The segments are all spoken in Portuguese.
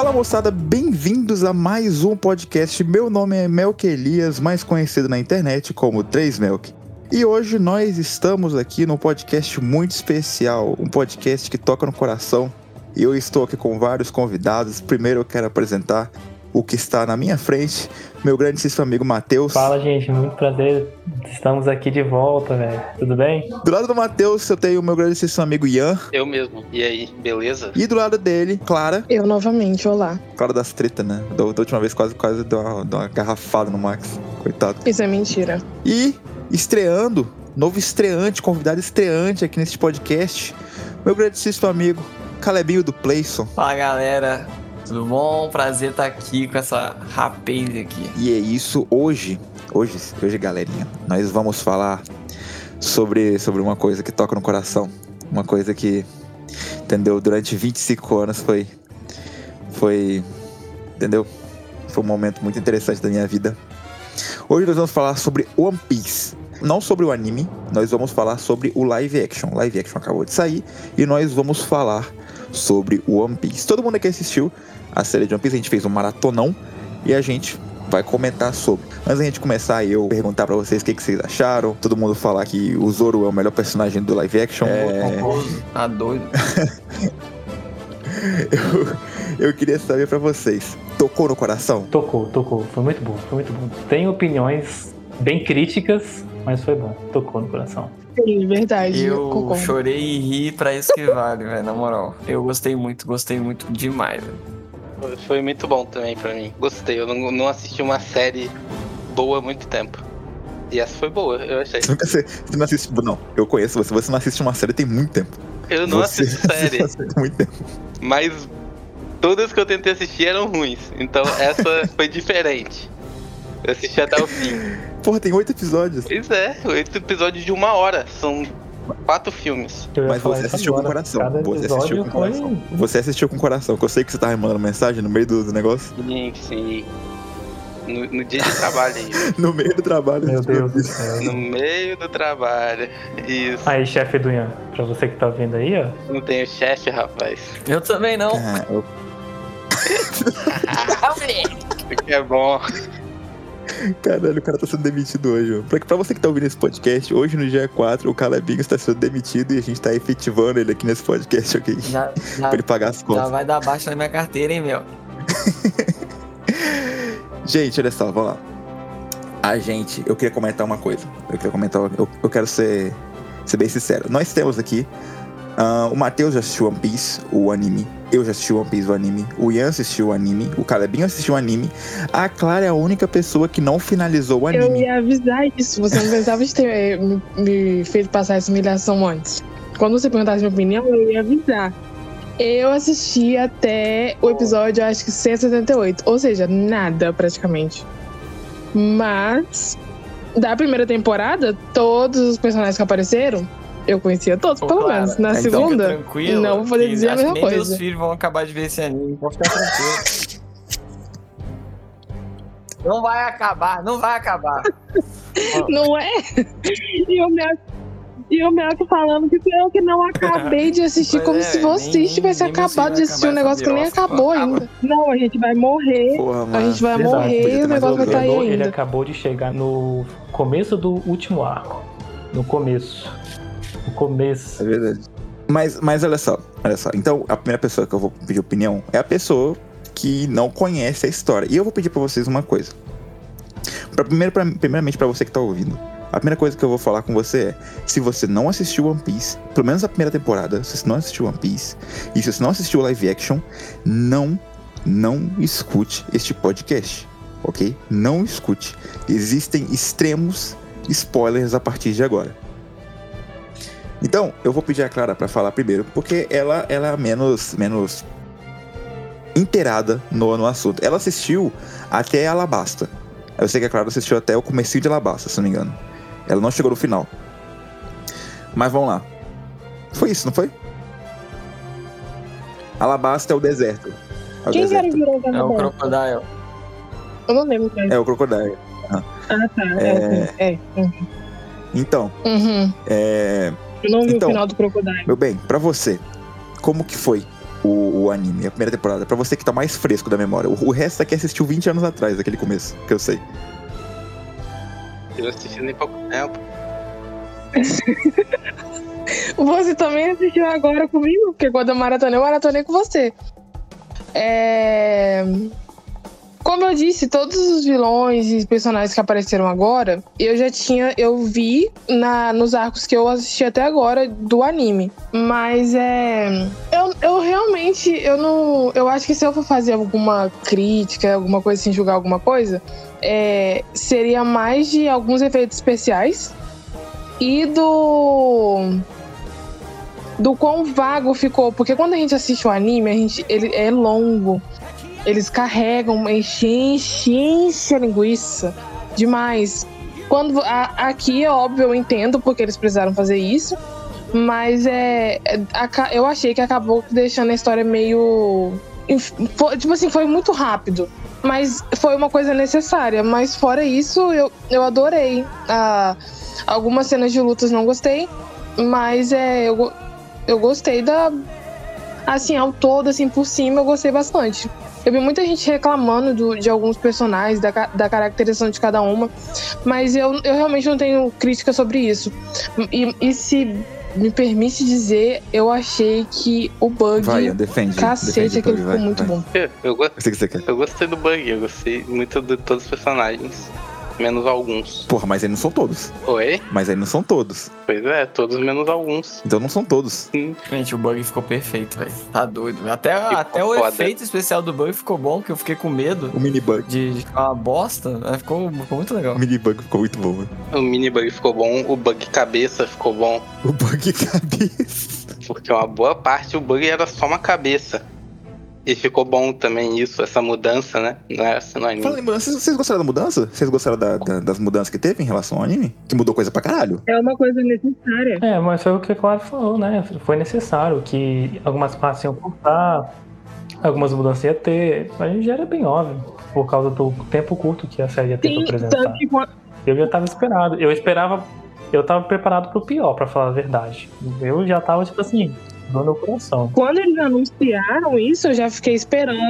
Fala moçada, bem-vindos a mais um podcast. Meu nome é Melk Elias, mais conhecido na internet como 3Melk. E hoje nós estamos aqui num podcast muito especial, um podcast que toca no coração. E eu estou aqui com vários convidados. Primeiro eu quero apresentar o que está na minha frente, meu grandíssimo amigo Matheus. Fala gente, muito prazer, estamos aqui de volta, velho, tudo bem? Do lado do Matheus eu tenho o meu grandíssimo amigo Ian. Eu mesmo, e aí, beleza? E do lado dele, Clara. Eu novamente, olá. Clara das tretas, né? Da última vez quase deu uma garrafada no Max, coitado. Isso é mentira. E estreando, novo estreante, convidado estreante aqui nesse podcast, meu grandíssimo amigo Calebinho do Playson. Fala galera, tudo bom? Prazer estar aqui com essa rapaz aqui. E é isso, hoje galerinha, nós vamos falar sobre uma coisa que toca no coração. Uma coisa que, entendeu, durante 25 anos foi um momento muito interessante da minha vida. Hoje nós vamos falar sobre One Piece. Não sobre o anime, nós vamos falar sobre o live action. Live action acabou de sair e nós vamos falar sobre One Piece. Todo mundo aqui assistiu a série de One Piece, a gente fez um maratonão e a gente vai comentar sobre. Antes da gente começar, eu perguntar pra vocês o que vocês acharam. Todo mundo falar que o Zoro é o melhor personagem do live action. Tá doido. Eu queria saber pra vocês, tocou no coração? Tocou, foi muito bom. Tem opiniões bem críticas, mas foi bom, tocou no coração. Sim, verdade. Eu chorei e ri pra isso que vale, velho, na moral. Eu gostei muito demais, velho. Foi muito bom também pra mim, gostei. Eu não assisti uma série boa há muito tempo. E essa foi boa, eu achei. Você não assiste, não, eu conheço você, você não assiste uma série tem muito tempo. Eu não assisto série, muito tempo. Mas todas que eu tentei assistir eram ruins, então essa foi diferente. Eu assisti até o fim. Porra, tem 8 episódios. Pois é, 8 episódios de 1 hora. São 4 filmes. Mas você assistiu com o coração. Você assistiu com o coração, que eu sei que você tava mandando mensagem no meio do negócio. Sim. No dia de trabalho aí. No meio do trabalho. Meu Deus do céu. No meio do trabalho. Isso. Aí, chefe do Ian, pra você que tá vendo aí, ó. Não tenho chefe, rapaz. Eu também não. Porque é bom. Caralho, o cara tá sendo demitido hoje. Pra você que tá ouvindo esse podcast, hoje no dia 4, o Calebinho está sendo demitido e a gente tá efetivando ele aqui nesse podcast, ok? Pra ele pagar as contas. Já vai dar baixa na minha carteira, hein, meu? Gente, olha só, vamos lá. Eu queria comentar uma coisa. Eu quero ser bem sincero. Nós temos aqui... o Matheus já assistiu One Piece, o anime. Eu já assisti One Piece, o anime. O Ian assistiu o anime. O Calebinho assistiu o anime. A Clara é a única pessoa que não finalizou o anime. Eu ia avisar isso. Você não pensava de ter me feito passar essa humilhação antes. Quando você perguntasse minha opinião, eu ia avisar. Eu assisti até o episódio, acho que 178. Ou seja, nada praticamente. Mas, da primeira temporada, todos os personagens que apareceram, eu conhecia todos, pelo menos. Na segunda, tranquilo, não vou poder dizer a mesma coisa. Meus filhos vão acabar de ver esse anime, vão ficar tranquilos. Não vai acabar. Não é? E o Melk falando que foi eu que não acabei de assistir, como se você tivesse acabado de assistir um negócio que nem acabou ainda. Não, a gente vai morrer. Porra, a gente vai morrer e o negócio vai estar aí ainda. Ele acabou de chegar no começo do último arco. No começo. É verdade. Mas olha só. Então, a primeira pessoa que eu vou pedir opinião é a pessoa que não conhece a história. E eu vou pedir pra vocês uma coisa. Primeiramente, pra você que tá ouvindo. A primeira coisa que eu vou falar com você é, se você não assistiu One Piece, pelo menos a primeira temporada, se você não assistiu One Piece, e se você não assistiu live action, não escute este podcast, ok? Não escute. Existem extremos spoilers a partir de agora. Então, eu vou pedir a Clara pra falar primeiro, porque ela é menos inteirada no assunto. Ela assistiu até Alabasta. Eu sei que a Clara assistiu até o comecinho de Alabasta, se não me engano. Ela não chegou no final. Mas vamos lá. Foi isso, não foi? Alabasta é o deserto. Quem era o vilão da Alabasta? É o Crocodile. Eu não lembro. Cara. É o Crocodile. Tá. É. Então. Uhum. Eu não vi o final do Crocodile. Meu bem, pra você, como que foi o anime, a primeira temporada, pra você que tá mais fresco da memória. O resto aqui assistiu 20 anos atrás, daquele começo, que eu sei. Eu assisti nem pouco tempo. Você também assistiu agora comigo, porque quando eu maratonei com você. Como eu disse, todos os vilões e personagens que apareceram agora, eu vi nos arcos que eu assisti até agora do anime. Mas eu acho que se eu for fazer alguma crítica, alguma coisa assim, julgar alguma coisa, seria mais de alguns efeitos especiais e do quão vago ficou, porque quando a gente assiste o anime, ele é longo. Eles carregam, enchem a linguiça demais. Quando aqui é óbvio, eu entendo porque eles precisaram fazer isso, mas eu achei que acabou deixando a história meio... Tipo assim, foi muito rápido, mas foi uma coisa necessária. Mas fora isso, eu adorei. Algumas cenas de lutas não gostei, mas eu gostei da... Assim, ao todo, assim, por cima, eu gostei bastante. Eu vi muita gente reclamando de alguns personagens, da caracterização de cada uma, mas eu realmente não tenho crítica sobre isso. E se me permite dizer, eu achei que o Buggy... Vai, cacete, aquele ficou muito bom. Eu gostei do Buggy, eu gostei muito de todos os personagens, menos alguns. Porra, mas aí não são todos. Oi? Mas aí não são todos. Pois é, todos menos alguns. Então não são todos. Sim. Gente, o Buggy ficou perfeito, velho. Tá doido. Até o efeito especial do Buggy ficou bom, que eu fiquei com medo. O mini Buggy. De ficar uma bosta. Ficou muito legal. O mini Buggy ficou muito bom, mano. O mini Buggy ficou bom, o Buggy cabeça ficou bom. O Buggy cabeça. Porque uma boa parte o Buggy era só uma cabeça. E ficou bom também isso, essa mudança, né? Não é assim, não é anime. Vocês gostaram da mudança? Vocês gostaram das mudanças que teve em relação ao anime? Que mudou coisa pra caralho? É uma coisa necessária. É, mas foi o que a Clara falou, né? Foi necessário que algumas partes iam cortar, algumas mudanças ia ter. Mas já era bem óbvio, por causa do tempo curto que a série ia ter pra apresentar. Eu já tava esperado. Eu tava preparado pro pior, pra falar a verdade. Eu já tava, tipo assim... do meu coração. Quando eles anunciaram isso, eu já fiquei esperando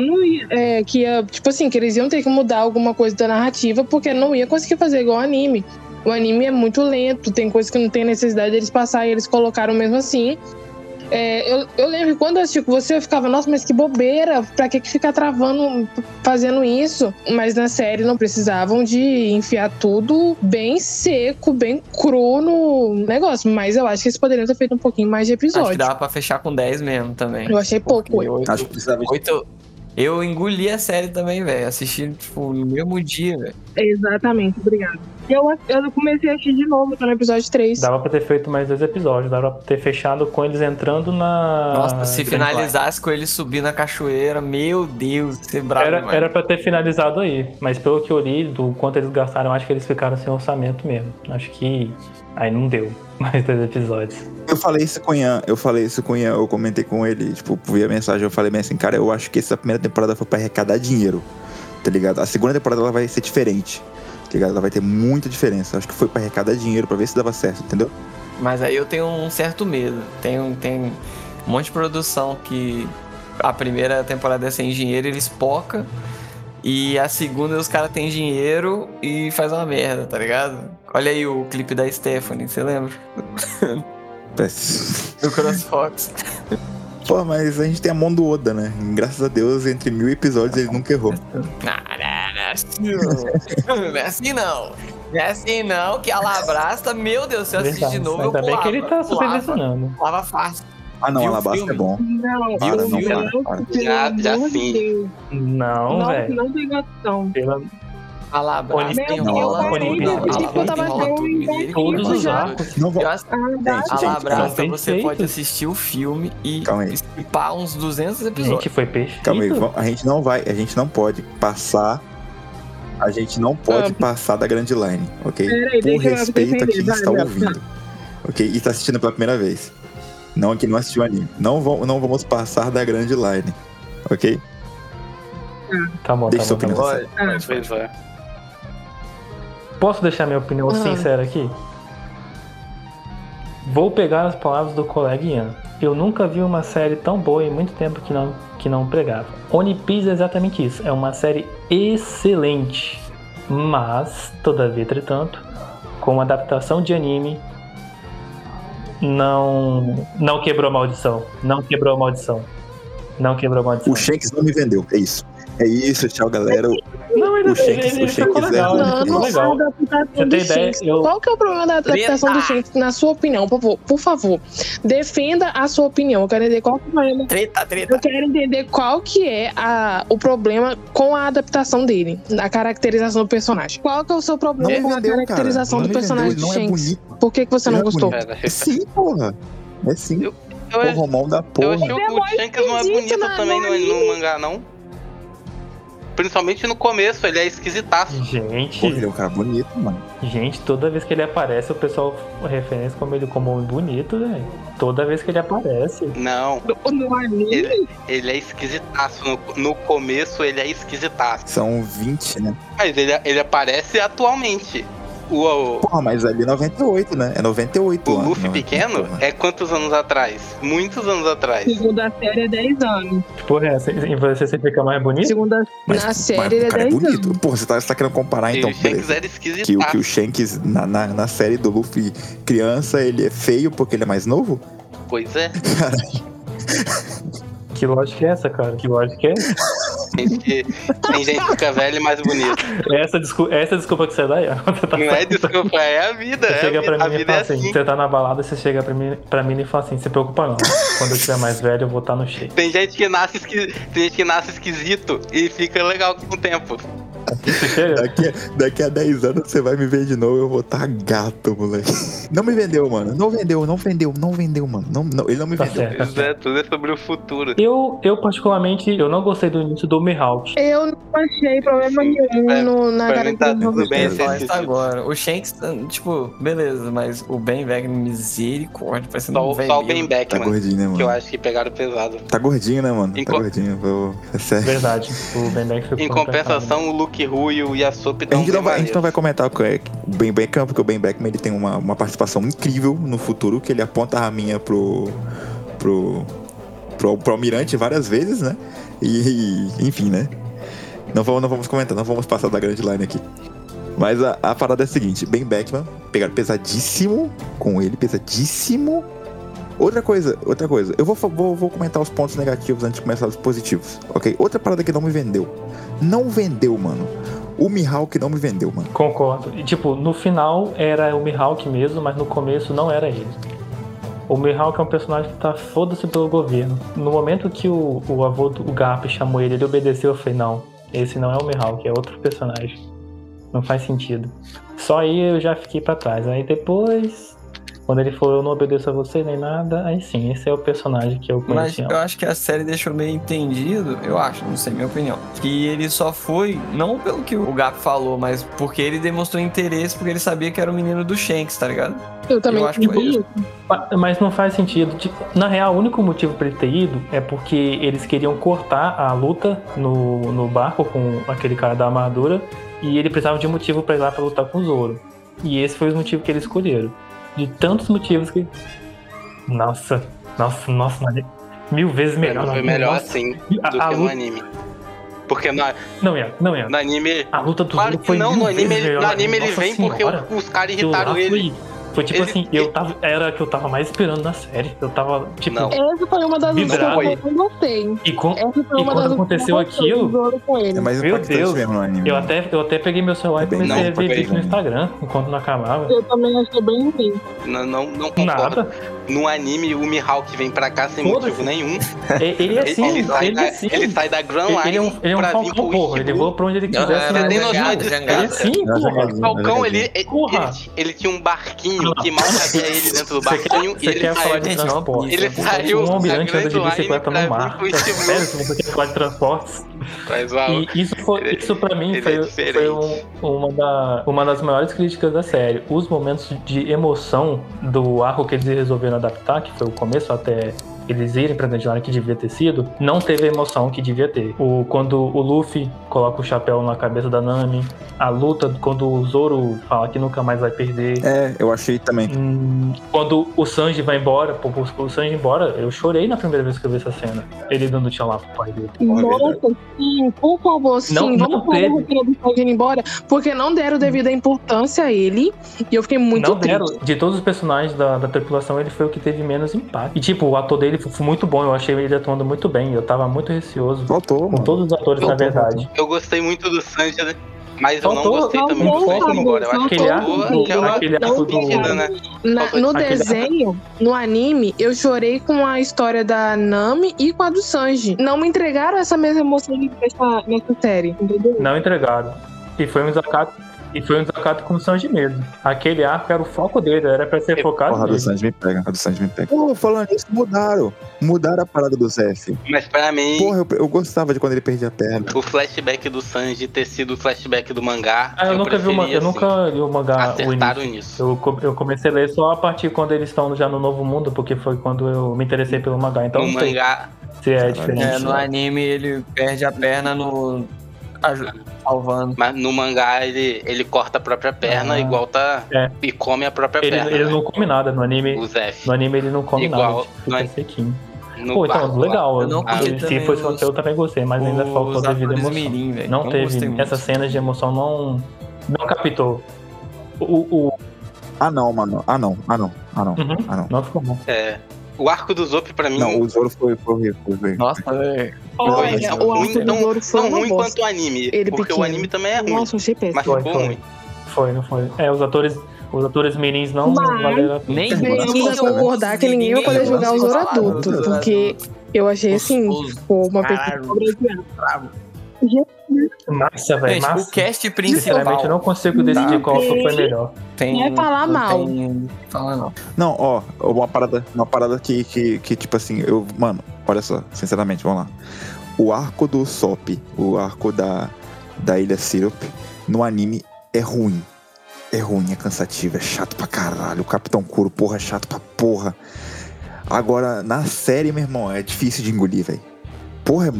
que ia, tipo assim, que eles iam ter que mudar alguma coisa da narrativa, porque não ia conseguir fazer igual o anime. O anime é muito lento, tem coisas que não tem necessidade deles passar e eles colocaram mesmo assim. Eu lembro que quando eu assisti com você, eu ficava, nossa, mas que bobeira, pra que ficar travando, fazendo isso? Mas na série não precisavam de enfiar tudo bem seco, bem cru no negócio, mas eu acho que eles poderiam ter feito um pouquinho mais de episódio. Acho que dava pra fechar com 10 mesmo também. Eu achei pouco. Acho que precisava de 8. Eu engoli a série também, velho, assisti, tipo, no mesmo dia, velho. Exatamente, obrigado. Eu comecei a assistir de novo, tô no episódio 3. Dava pra ter feito mais 2 episódios, dava pra ter fechado com eles entrando na... Nossa, se finalizasse com eles subindo na cachoeira, meu Deus, que brabo, mano. Era pra ter finalizado aí, mas pelo que eu li, do quanto eles gastaram, acho que eles ficaram sem orçamento mesmo. Acho que aí não deu mais 2 episódios. Eu falei isso com o Ian, eu comentei com ele, tipo, vi a mensagem, eu falei assim, cara, eu acho que essa primeira temporada foi pra arrecadar dinheiro, tá ligado? A segunda temporada ela vai ser diferente. Ela vai ter muita diferença. Acho que foi pra arrecadar dinheiro, pra ver se dava certo, entendeu? Mas aí eu tenho um certo medo. Tem um monte de produção que a primeira temporada é sem dinheiro, eles pocam. E a segunda os caras têm dinheiro e faz uma merda, tá ligado? Olha aí o clipe da Stephanie, você lembra? Do CrossFox. Pô, mas a gente tem a mão do Oda, né? Graças a Deus, entre 1000 episódios ele nunca errou. Não é assim não. Não é assim não, que a Alabasta, meu Deus, se eu assistir de novo, eu pulava. Ainda bem que ele tá supervisionando. Pulava fácil. Ah não, Alabasta é bom. Não, para, não, para. Já sim. Não, velho. Não tem noção. Alabasta tem rola. Todos os arcos. Alabasta, você pode assistir o filme e skipar uns 200 episódios. Gente, foi peixe. Calma aí, a gente não pode passar da Grand Line, ok? Peraí, por respeito a quem está ouvindo, ok? E está assistindo pela primeira vez. Não, aqui não assistiu anime. Não vamos passar da Grand Line, ok? Tá bom, deixa sua opinião. Pode. Posso deixar minha opinião sincera aqui? Vou pegar as palavras do colega Ian. Eu nunca vi uma série tão boa em muito tempo que não pregava. One Piece é exatamente isso, é uma série excelente, mas, todavia, entretanto, com adaptação de anime, não quebrou a maldição, O Shanks não me vendeu, é isso, tchau galera. Não, ele ficou legal. Qual que é o problema da adaptação do Shanks, na sua opinião? Por favor, defenda a sua opinião. Eu quero entender qual que é. Treta. Eu quero entender qual que é o problema com a adaptação dele, a caracterização do personagem. Qual que é o seu problema com a caracterização do personagem do Shanks? Por que você não gostou? Sim, porra. É sim. O Romão da porra. Eu achei que o Shanks não é bonito também no mangá, não? Principalmente no começo, ele é esquisitaço. Gente... Pô, ele é um cara bonito, mano. Gente, toda vez que ele aparece, o pessoal referencia como ele como homem bonito, velho. Toda vez que ele aparece... Não. Ele é esquisitaço. No começo, ele é esquisitaço. São 20, né? Mas ele aparece atualmente. Porra, mas ali é 98, né? É 98. O Luffy 98, pequeno mano. É quantos anos atrás? Muitos anos atrás. Segunda série é 10 anos. Porra, você fica mais bonito? Na série ele é 10 anos. É bonito. Porra, você tá querendo comparar então. O Shanks era esquisito. Que o Shanks na série do Luffy criança, ele é feio porque ele é mais novo? Pois é. Que lógica é essa, cara? Que lógica é essa? Tem gente que fica velha e mais bonita. Essa desculpa que você dá, você tá não falando. É desculpa, é a vida. Você chega pra mim e fala assim, você tá na balada, você chega pra mim e fala assim, se preocupa não, quando eu estiver mais velho eu vou estar no shape. Tem gente que nasce esquisito e fica legal com o tempo. Daqui a 10 anos você vai me ver de novo, eu vou estar gato, moleque. Não me vendeu, mano. Não vendeu, mano. Ele não me vendeu. Certo. É, tudo é sobre o futuro. Eu particularmente, eu não gostei do início do Mihawk. Eu não achei problema nenhum na caracterização do Shanks agora. O Shanks, tipo, beleza, mas o Ben Beck, misericórdia, parece um velho. Só o Ben Beck, tá mano. Gordinho, né, mano? Que eu acho que pegaram pesado. Tá gordinho, né, mano? Tá gordinho. É sério. Verdade. O Ben Beck ficou. Em compensação, o Luke Ruio e a Soap estão bem. A gente não vai comentar o Ben Beckman, porque o Ben Beckman ele tem uma participação incrível no futuro, que ele aponta a raminha pro almirante várias vezes, né? E enfim, né? Não vamos comentar, não vamos passar da Grand Line aqui. Mas a parada é a seguinte, Ben Beckman, pegaram pesadíssimo com ele, pesadíssimo. Outra coisa. Eu vou comentar os pontos negativos antes de começar os positivos, ok? Outra parada que não me vendeu. Não vendeu, mano. O Mihawk não me vendeu, mano. Concordo. E, tipo, no final era o Mihawk mesmo, mas no começo não era ele. O Mihawk é um personagem que tá foda-se pelo governo. No momento que o avô do Garp chamou ele, ele obedeceu. Eu falei, não, esse não é o Mihawk, é outro personagem. Não faz sentido. Só aí eu já fiquei pra trás. Aí depois... Quando ele falou, eu não obedeço a você nem nada, aí sim, esse é o personagem que eu conheci. Mas eu acho que a série deixou meio entendido, eu acho, não sei, minha opinião, que ele só foi, não pelo que o Garp falou, mas porque ele demonstrou interesse, porque ele sabia que era o menino do Shanks, tá ligado? Eu também acho que foi isso. Mas não faz sentido. Na real, o único motivo pra ele ter ido é porque eles queriam cortar a luta no barco com aquele cara da armadura, e ele precisava de um motivo pra ir lá pra lutar com o Zoro. E esse foi o motivo que eles escolheram. De tantos motivos que... Nossa, mil vezes melhor. Foi melhor assim do que no anime. Porque na... Não é. No anime... A luta do Zoro foi mil vezes melhor. No anime ele vem porque os caras irritaram ele. Foi tipo assim, era a que eu tava mais esperando na série. Eu tava, tipo... Essa foi uma das lutas que eu gostei. E quando aconteceu aquilo... Meu Deus, eu até peguei meu celular e comecei a ver vídeo no Instagram, enquanto não acabava. Eu também achei bem ruim. Não concordo. No anime, o Mihawk vem pra cá sem motivo nenhum. Ele é assim, ele sai da Grand Line pra vir pro Ichibu. Ele voa pra onde ele quiser. Você tem noção disso? Ele é assim, porra. O Falcão, ele tinha um barquinho que mal cabia ele dentro do barquinho. Você quer falar de transporte? Ele saiu um almirante anda de bicicleta no mar. Sério, se você quer falar de transportes. Isso pra mim foi uma das maiores críticas da série. Os momentos de emoção do arco que eles resolveram adaptar, que foi o começo até eles irem pra Dandelion que devia ter sido, não teve a emoção que devia ter. Quando o Luffy coloca o chapéu na cabeça da Nami, a luta quando o Zoro fala que nunca mais vai perder. É, eu achei também. Quando o Sanji vai embora, o Sanji embora, eu chorei na primeira vez que eu vi essa cena. Ele dando tchau lá pro pai dele. Nossa, sim, por favor, sim. Vamos falar do Sanji indo embora, porque não deram devida importância a ele, e eu fiquei muito triste. Não deram. De todos os personagens da tripulação, ele foi o que teve menos impacto. E tipo, o ator dele foi muito bom, eu achei ele atuando muito bem, eu tava muito receoso. Faltou, com todos os atores, na verdade. Eu gostei muito do Sanji, né? Mas eu não gostei também do Sanji embora. Eu acho que ele no desenho, no anime, eu chorei com a história da Nami e com a do Sanji. Não me entregaram essa mesma emoção nessa série, entendeu? Não entregaram. E foi um desacato. E foi um desacato com o Sanji mesmo. Aquele arco era o foco dele, era pra ser focado nele. A do Sanji me pega. Pô, falando nisso, mudaram a parada do Zef. Mas pra mim... Porra, eu gostava de quando ele perdia a perna. O flashback do Sanji ter sido o flashback do mangá. Ah, eu nunca vi o mangá. Acertaram nisso. Eu comecei a ler só a partir quando eles estão já no Novo Mundo, porque foi quando eu me interessei pelo mangá. Então, o mangá... Se é diferente. É, no anime ele perde a perna no... Salvando. Mas no mangá ele corta a própria perna, igual tá. É. E come a própria perna. Ele não come nada no anime. O Zef. No anime ele não come igual, nada. Fica sequinho. Pô, então, legal. Se fosse o eu também gostei, mas ainda faltou devido à emoção. Mirim, não teve. Essas cenas de emoção não captou. Não ficou bom. É. O arco do Zop pra mim... Não, o Zoro foi horrível. Nossa, velho. O arco do Zoro foi tão ruim quanto o anime. Porque o anime também é ruim. Nossa, achei péssimo. Mas ficou ruim. Foi, não foi. É, os atores mirins não... Nem eu vou concordar que ninguém vai poder julgar o Zoro adulto. Porque eu achei assim, ficou uma pessoa brasileira. Massa, velho. O cast principal. Sinceramente, eu não consigo decidir qual foi melhor. Não é falar mal. Não, ó, uma parada que tipo assim, eu... Mano, olha só, sinceramente, vamos lá. O arco do Sop, o arco da Ilha Syrup, no anime é ruim. É ruim, é cansativo, é chato pra caralho. O Capitão Kuro, porra, é chato pra porra. Agora, na série, meu irmão, é difícil de engolir, velho. Porra,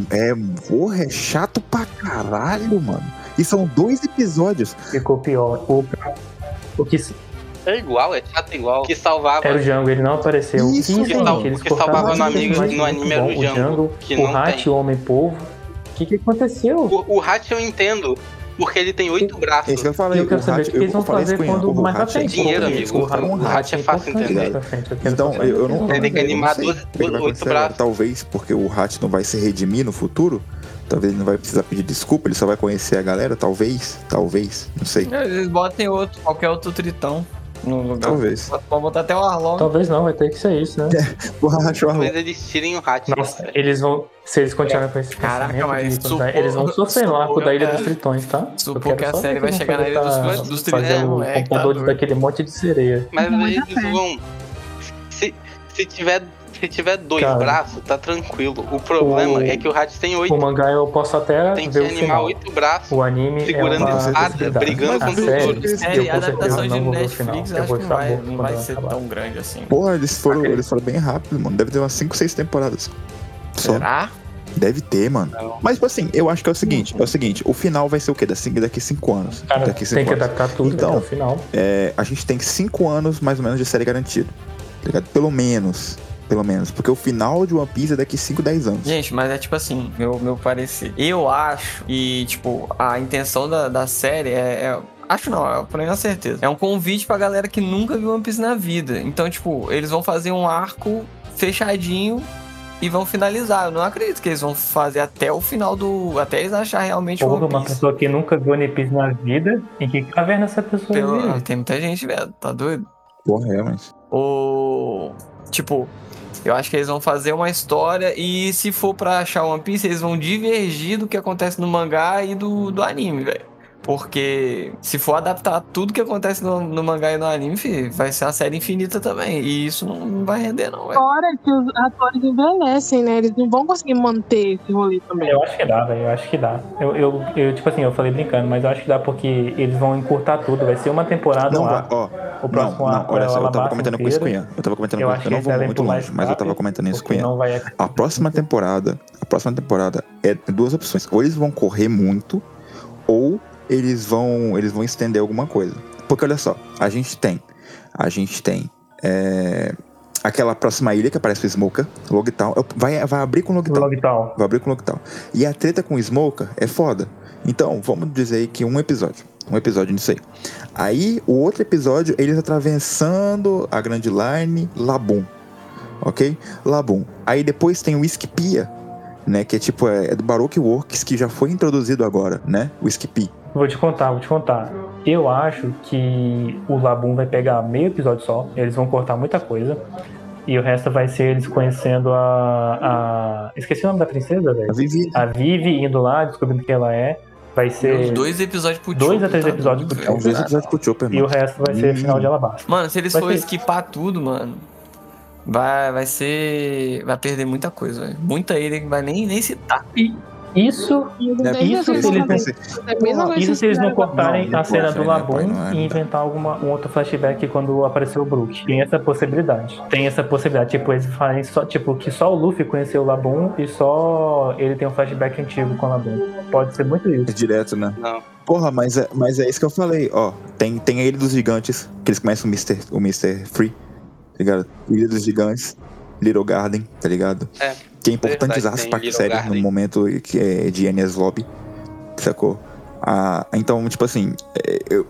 é chato pra caralho, mano. E são 2 episódios. Ficou pior. O que... É igual, é chato igual. O que salvava... Era o Django, ele não apareceu. Isso, o que salvava no anime era o Django. O Hachi, o Homem-Polvo. O que aconteceu? O Hachi eu entendo. Porque ele tem 8 braços. Esse eu falei, eu quero saber o que eles vão fazer quando mais pra frente. Dinheiro, amigo. O Hachi é fácil entender. Então, eu não... Ele tem que animar 8 braços. Talvez, porque o Hachi não vai se redimir no futuro. Talvez ele não vai precisar pedir desculpa. Ele só vai conhecer a galera. Talvez. Não sei. Eles botem qualquer outro tritão no lugar. Talvez. Pode botar até o Arlong. Talvez não, vai ter que ser isso, né? Talvez eles tirem o Hachi. Nossa, eles vão... Se eles continuarem com esse caraca, mas eles vão sofrer lá com da Ilha dos Tritões, tá? Supor que a série vai chegar na Ilha dos Tritões. O computador daquele monte de sereia. Mas eles vão... Se tiver 2 braços, tá tranquilo. O problema é que o Hachi tem 8. O mangá eu posso até tem ver o final. Tem que animar 8 braços. O anime segurando espada, brigando contra os outros. A adaptação de Netflix acho que não vai ser tão grande assim. Porra, eles foram bem rápido, mano. Deve ter umas 5-6 temporadas. Só. Será? Deve ter, mano. Não. Mas, tipo assim, eu acho que é o seguinte, o final vai ser o quê? Daqui 5 anos. Cara, daqui 5 anos. Tem que adaptar tudo então, até o final. A gente tem 5 anos, mais ou menos, de série garantido. Tá ligado? Pelo menos. Porque o final de One Piece é daqui 5, 10 anos. Gente, mas é tipo assim, meu parecer. Eu acho que, tipo, a intenção da série acho não, eu tenho a certeza. É um convite pra galera que nunca viu One Piece na vida. Então, tipo, eles vão fazer um arco fechadinho... E vão finalizar. Eu não acredito que eles vão fazer até o final do... Até eles acharem realmente o One Piece. Uma pessoa que nunca viu One Piece na vida. Em que caverna essa pessoa vive? Tem muita gente, velho. Tá doido? Porra, é, mas... Tipo... Eu acho que eles vão fazer uma história e se for pra achar One Piece, eles vão divergir do que acontece no mangá e do anime, velho. Porque se for adaptar tudo que acontece no mangá e no anime, filho, vai ser uma série infinita também. E isso não vai render, não. Véio. Fora que os atores envelhecem, né? Eles não vão conseguir manter esse rolê também. Eu acho que dá, velho. Eu acho que dá. Eu, tipo assim, eu falei brincando, mas eu acho que dá porque eles vão encurtar tudo. Vai ser uma temporada. Não, vai. Ó, o próximo não, arco, olha só, eu tava comentando inteiro. Com isso com o Eu não vou muito longe, mas eu tava comentando isso com o Ian. A próxima temporada é duas opções. Ou eles vão correr muito, ou eles vão estender alguma coisa. Porque olha só, a gente tem aquela próxima ilha que aparece o Smoker, Loguetown, vai abrir com o Loguetown. Vai abrir com o Loguetown. E a treta com o Smoker é foda. Então, vamos dizer que um episódio nisso aí. Aí, o outro episódio, eles atravessando a Grand Line, Laboon. Ok? Laboon. Aí depois tem o Iskipia, né? Que é tipo, é do Baroque Works, que já foi introduzido agora, né? O Iskipia. Vou te contar. Eu acho que o Laboon vai pegar meio episódio só. Eles vão cortar muita coisa. E o resto vai ser eles conhecendo a... Esqueci o nome da princesa, velho? A Vivi. A Vivi indo lá, descobrindo quem ela é. Vai ser 2 episódios pro Chopper. 2 a 3 episódios pro Chopper. 2 episódios pro Chopper, mano. E o resto vai ser final de Alabasta. Mano, se eles forem esquipar tudo, mano, vai ser... Vai perder muita coisa, velho. Muita ilha que vai nem citar. E isso se eles não cortarem a cena do Laboon e inventar um outro flashback quando apareceu o Brook. Tem essa possibilidade. Tipo, eles falarem só, tipo, que só o Luffy conheceu o Laboon e só ele tem um flashback antigo com o Laboon. Pode ser muito isso. É direto, né? Não. Porra, mas é isso que eu falei. Ó, tem a Ilha dos Gigantes, que eles começam o Mr. Free, tá ligado? Ilha dos Gigantes, Little Garden, tá ligado? É. Que é importante usar as partes sérias no momento que é de Enies Lobby, sacou? Ah, então, tipo assim,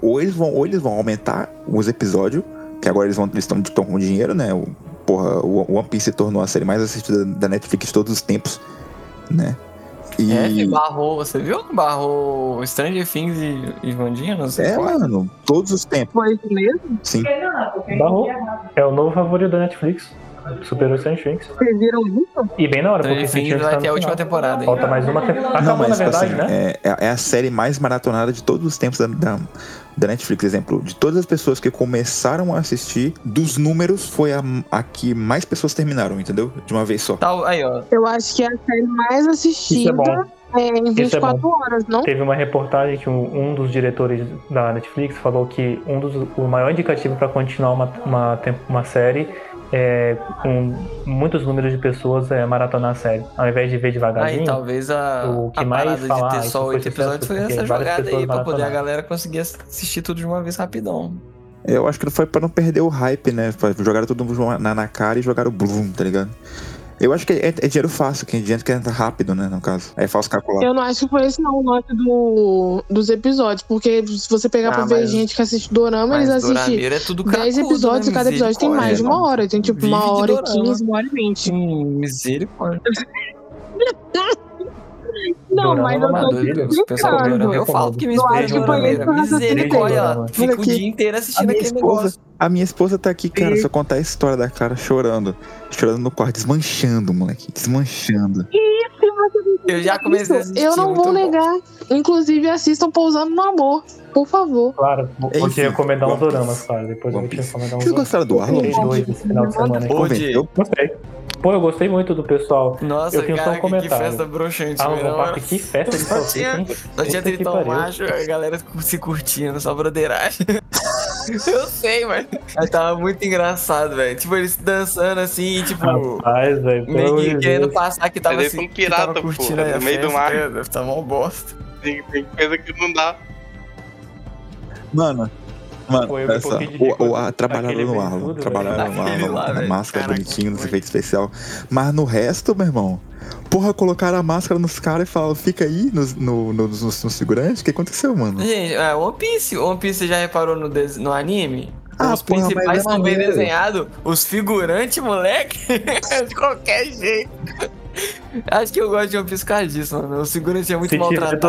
ou eles vão aumentar os episódios, que agora eles estão com dinheiro, né? O One Piece se tornou a série mais assistida da Netflix de todos os tempos, né? E barrou, você viu? Barrou Stranger Things e Vandinha, não sei. É, mano, todos os tempos. Foi isso mesmo? Sim. Barrou. É o novo favorito da Netflix. Superou o Shanks. Vocês viram isso? E bem na hora, porque Shanks vai ter a última temporada. Falta mais uma temporada. Não, mas, na verdade, assim, né? É a série mais maratonada de todos os tempos da Netflix. Exemplo, de todas as pessoas que começaram a assistir, dos números, foi a que mais pessoas terminaram, entendeu? De uma vez só. Aí, ó. Eu acho que é a série mais assistida. Isso é bom. Em 24 horas, não? Teve uma reportagem que um dos diretores da Netflix falou que o maior indicativo para continuar uma série é, com muitos números de pessoas, maratonar a série, ao invés de ver devagarzinho. Aí talvez a parada de ter só 8 episódios foi essa jogada aí, pra poder a galera conseguir assistir tudo de uma vez rapidão. Eu acho que foi pra não perder o hype, né? Jogaram tudo na cara e jogaram o bloom, tá ligado? Eu acho que é dinheiro fácil, que é dinheiro que entra rápido, né, no caso. É fácil calcular. Eu não acho que foi esse não o lote dos episódios, porque se você pegar pra ver gente que assiste dorama, eles assistem 10 episódios, né, e cada episódio tem mais de 1 hora. Tem tipo 1h15, 1h20. Misericórdia. Não, dorama, mas eu falo que minha esposa é dorameira. Misericórdia, fica o dia inteiro assistindo aquele negócio. A minha esposa tá aqui, cara, só contar a história da Clara chorando. Chorando no quarto, desmanchando, moleque. Desmanchando. Eu já comecei a assistir. Eu não vou negar. Bom. Inclusive, assistam Pousando no Amor, por favor. Claro, vou te recomendar uns doramas, cara. Depois eu vou te recomendar uns doramas. Vocês gostaram do Arlong? Eu gostei. Pô, eu gostei muito do pessoal. Nossa, eu tenho cara, só um comentário. Que festa broxante, que festa de salsicha. Não tinha tritão macho, a galera se curtindo, só broderagem. Eu sei, mas tava muito engraçado, velho. Tipo, eles dançando assim, tipo... Rapaz, velho. Meio querendo passar que tava assim, um pirata, que tava curtindo, pô, no meio do mar. Tava mó bosta. Tem coisa que não dá. Mano, trabalharam no Arlong, na máscara bonitinho, nos efeitos especial. Mas no resto, meu irmão, porra, colocaram a máscara nos caras e falaram, fica aí no segurante. O que aconteceu, mano? Gente, One Piece, você já reparou no anime? Os principais são bem desenhados, os figurantes, moleque, de qualquer jeito. Acho que eu gosto de um piscar disso, mano. O segurança é muito maltratado.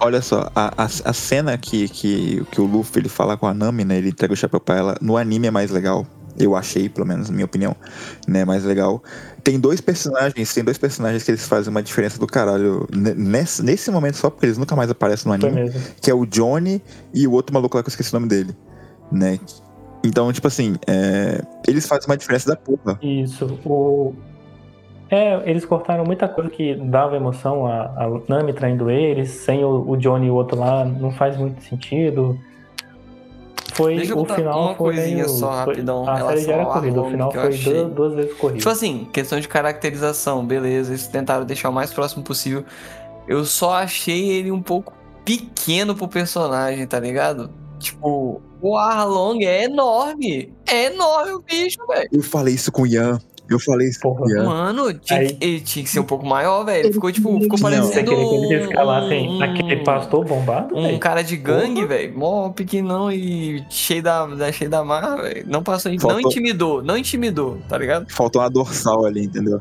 Olha só, a cena que o Luffy ele fala com a Nami, né? Ele entrega o chapéu pra ela. No anime é mais legal. Eu achei, pelo menos na minha opinião, né, mais legal. Tem dois personagens que eles fazem uma diferença do caralho nesse momento só, porque eles nunca mais aparecem no anime, que é o Johnny e o outro maluco lá que eu esqueci o nome dele, né. Então, tipo assim, eles fazem uma diferença da porra. Isso, eles cortaram muita coisa que dava emoção, a Nami traindo eles, sem o Johnny e o outro lá, não faz muito sentido. Foi, deixa eu contar uma coisinha só, rapidão. A série já era corrida, o final foi duas vezes corrida. Tipo assim, questão de caracterização, beleza, eles tentaram deixar o mais próximo possível. Eu só achei ele um pouco pequeno pro personagem, tá ligado? Tipo, o Arlong é enorme. É enorme o bicho, velho. Eu falei isso com o Ian. Mano, ele tinha que ser um pouco maior, velho. Ficou parecendo aquele pastor bombado, um cara de gangue, velho. Mó pequenão e cheio da marra, velho. Não passou, não intimidou, tá ligado? Faltou uma dorsal ali, entendeu?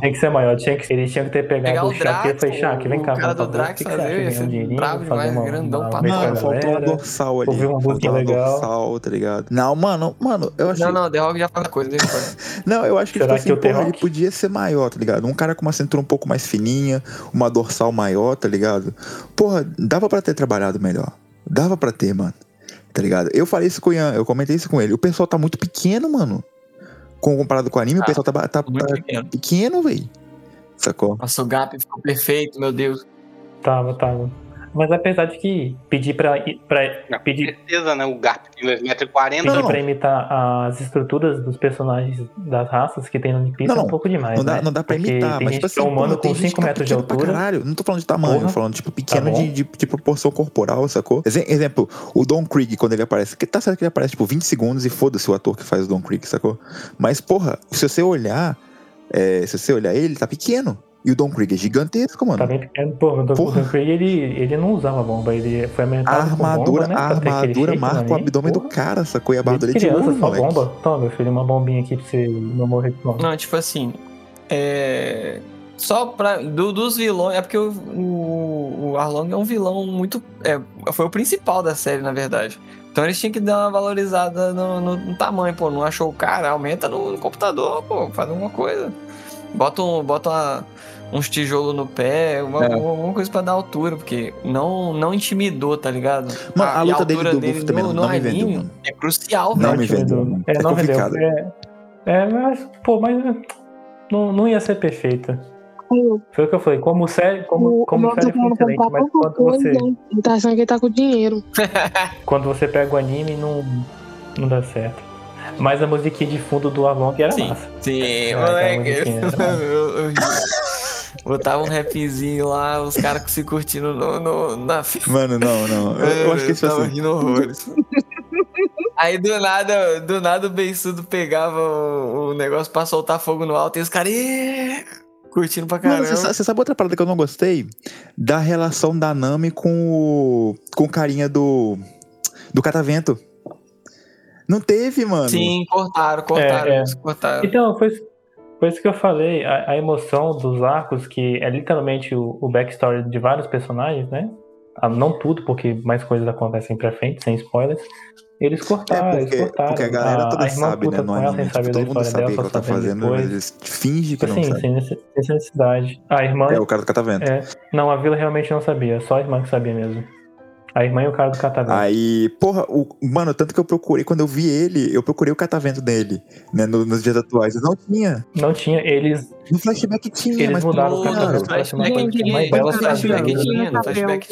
Tem que ser maior, eles tinham que ter pegado o Chopper e falei, Chopper, vem cá. O cara do Drax fazer bravo demais, grandão pra nada. Faltou uma dorsal ali, tá ligado? Não, mano, eu achei... Não, The Rock já faz a coisa. Não, eu acho que, tipo assim, porra, ele podia ser maior, tá ligado? Um cara com uma cintura um pouco mais fininha, uma dorsal maior, tá ligado? Porra, dava pra ter trabalhado melhor. Dava pra ter, mano, tá ligado? Eu falei isso com o Ian, eu comentei isso com ele. O pessoal tá muito pequeno, mano. Comparado com o anime, o pessoal tá pequeno, velho. Sacou? Nossa, o Gap ficou perfeito, meu Deus. Tava. Mas apesar de que certeza, né? O Gap tem 2,40m. Pedir pra imitar as estruturas dos personagens das raças que tem no One Piece é um pouco demais. Não dá pra imitar, mas tipo assim, humano com 5 metros de altura. Caralho, não tô falando de tamanho, tô falando tipo pequeno de proporção corporal, sacou? Exemplo, o Don Krieg, quando ele aparece, que tá certo que ele aparece tipo 20 segundos e foda-se o ator que faz o Don Krieg, sacou? Mas porra, se você olhar ele tá pequeno. E o Don Krieg é gigantesco, mano. Tá bem pequeno, pô. O Don Krieg, ele não usava bomba. Ele foi aumentado com bomba, né? A armadura marca o abdômen do cara, sacou? E a barba dele de criança, só moleque. Bomba? Toma, meu filho, uma bombinha aqui pra você não morrer de novo. Não, tipo assim... Só pra... Dos vilões... É porque o Arlong é um vilão muito... Foi o principal da série, na verdade. Então eles tinham que dar uma valorizada no tamanho, pô. Não achou o cara? Aumenta no computador, pô. Faz alguma coisa. Bota uns tijolos no pé, alguma coisa pra dar altura, porque não intimidou, tá ligado? Mano, a luta dele também não me vendeu. É crucial, velho. Não me vendeu. É complicado. Mas, pô, não ia ser perfeita. Foi o que eu falei, como série, como série foi excelente, mas quando você... Ele tá achando que ele tá com dinheiro. Quando você pega o anime, não dá certo. Mas a musiquinha de fundo do Arlong era massa. Sim, moleque. Botava um rapzinho lá, os caras se curtindo na festa. Mano, não. Eu acho que isso tava rindo horrores. Aí do nada o beiçudo pegava o negócio pra soltar fogo no alto e os caras curtindo pra caramba. Mano, você sabe outra parada que eu não gostei? Da relação da Nami com o carinha do catavento. Não teve, mano. Sim, cortaram. Então, foi isso que eu falei. A emoção dos arcos, que é literalmente o backstory de vários personagens, né? Não tudo, porque mais coisas acontecem pra frente, sem spoilers. Eles cortaram, porque a galera toda sabe, né? Todo mundo sabe o que ela tá fazendo, depois. Mas eles fingem que não sabe. Sim, sem necessidade. A irmã... o cara do catavento. Não, a vila realmente não sabia. Só a irmã que sabia mesmo. A irmã e o cara do catavento. Aí, porra, mano, tanto que eu procurei, quando eu vi ele, eu procurei o catavento dele, né, nos dias atuais. Não tinha, eles... No flashback tinha, eles mas... Eles mudaram o catavento. No flashback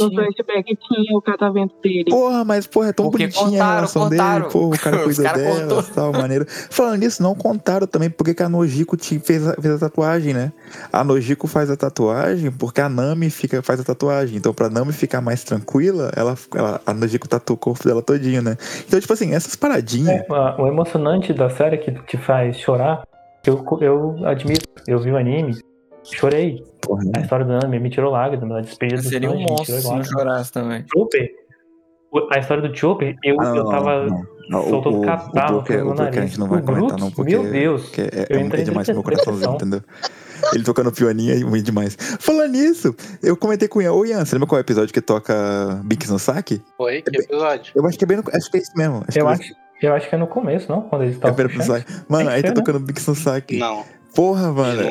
tinha o catavento dele. Porra, mas, porra, é tão bonitinha a relação dele. Porra, o cara cuida dela, tal, maneiro. Falando nisso, não contaram também porque que a Nojiko fez a tatuagem, né? A Nojiko faz a tatuagem porque a Nami faz a tatuagem. Então, pra Nami ficar mais tranquila, a Nojiko tatuou o corpo dela todinho, né? Então, tipo assim, essas paradinhas... O emocionante da série que te faz chorar, eu admito, eu vi o anime, chorei. Porra, né? A história do anime me tirou lágrimas, a despedida... Seria um monstro se não chorasse também. Chopper, a história do Chopper, eu tava... Soltou catarro pelo nariz. Que a gente não vai comentar não, porque... Meu Deus! Eu entrei demais no meu coraçãozinho, entendeu? Ele tocando pioninha é ruim demais. Falando nisso, eu comentei com o Ian. Ô Ian, você lembra qual é o episódio que toca Binks no Saque? Foi, que episódio? Eu acho que é esse mesmo. Acho eu que acho. Eu acho que é no começo, não? Quando eles estavam. Mano, aí tá tocando Big Sansaki. Não. Porra, mano.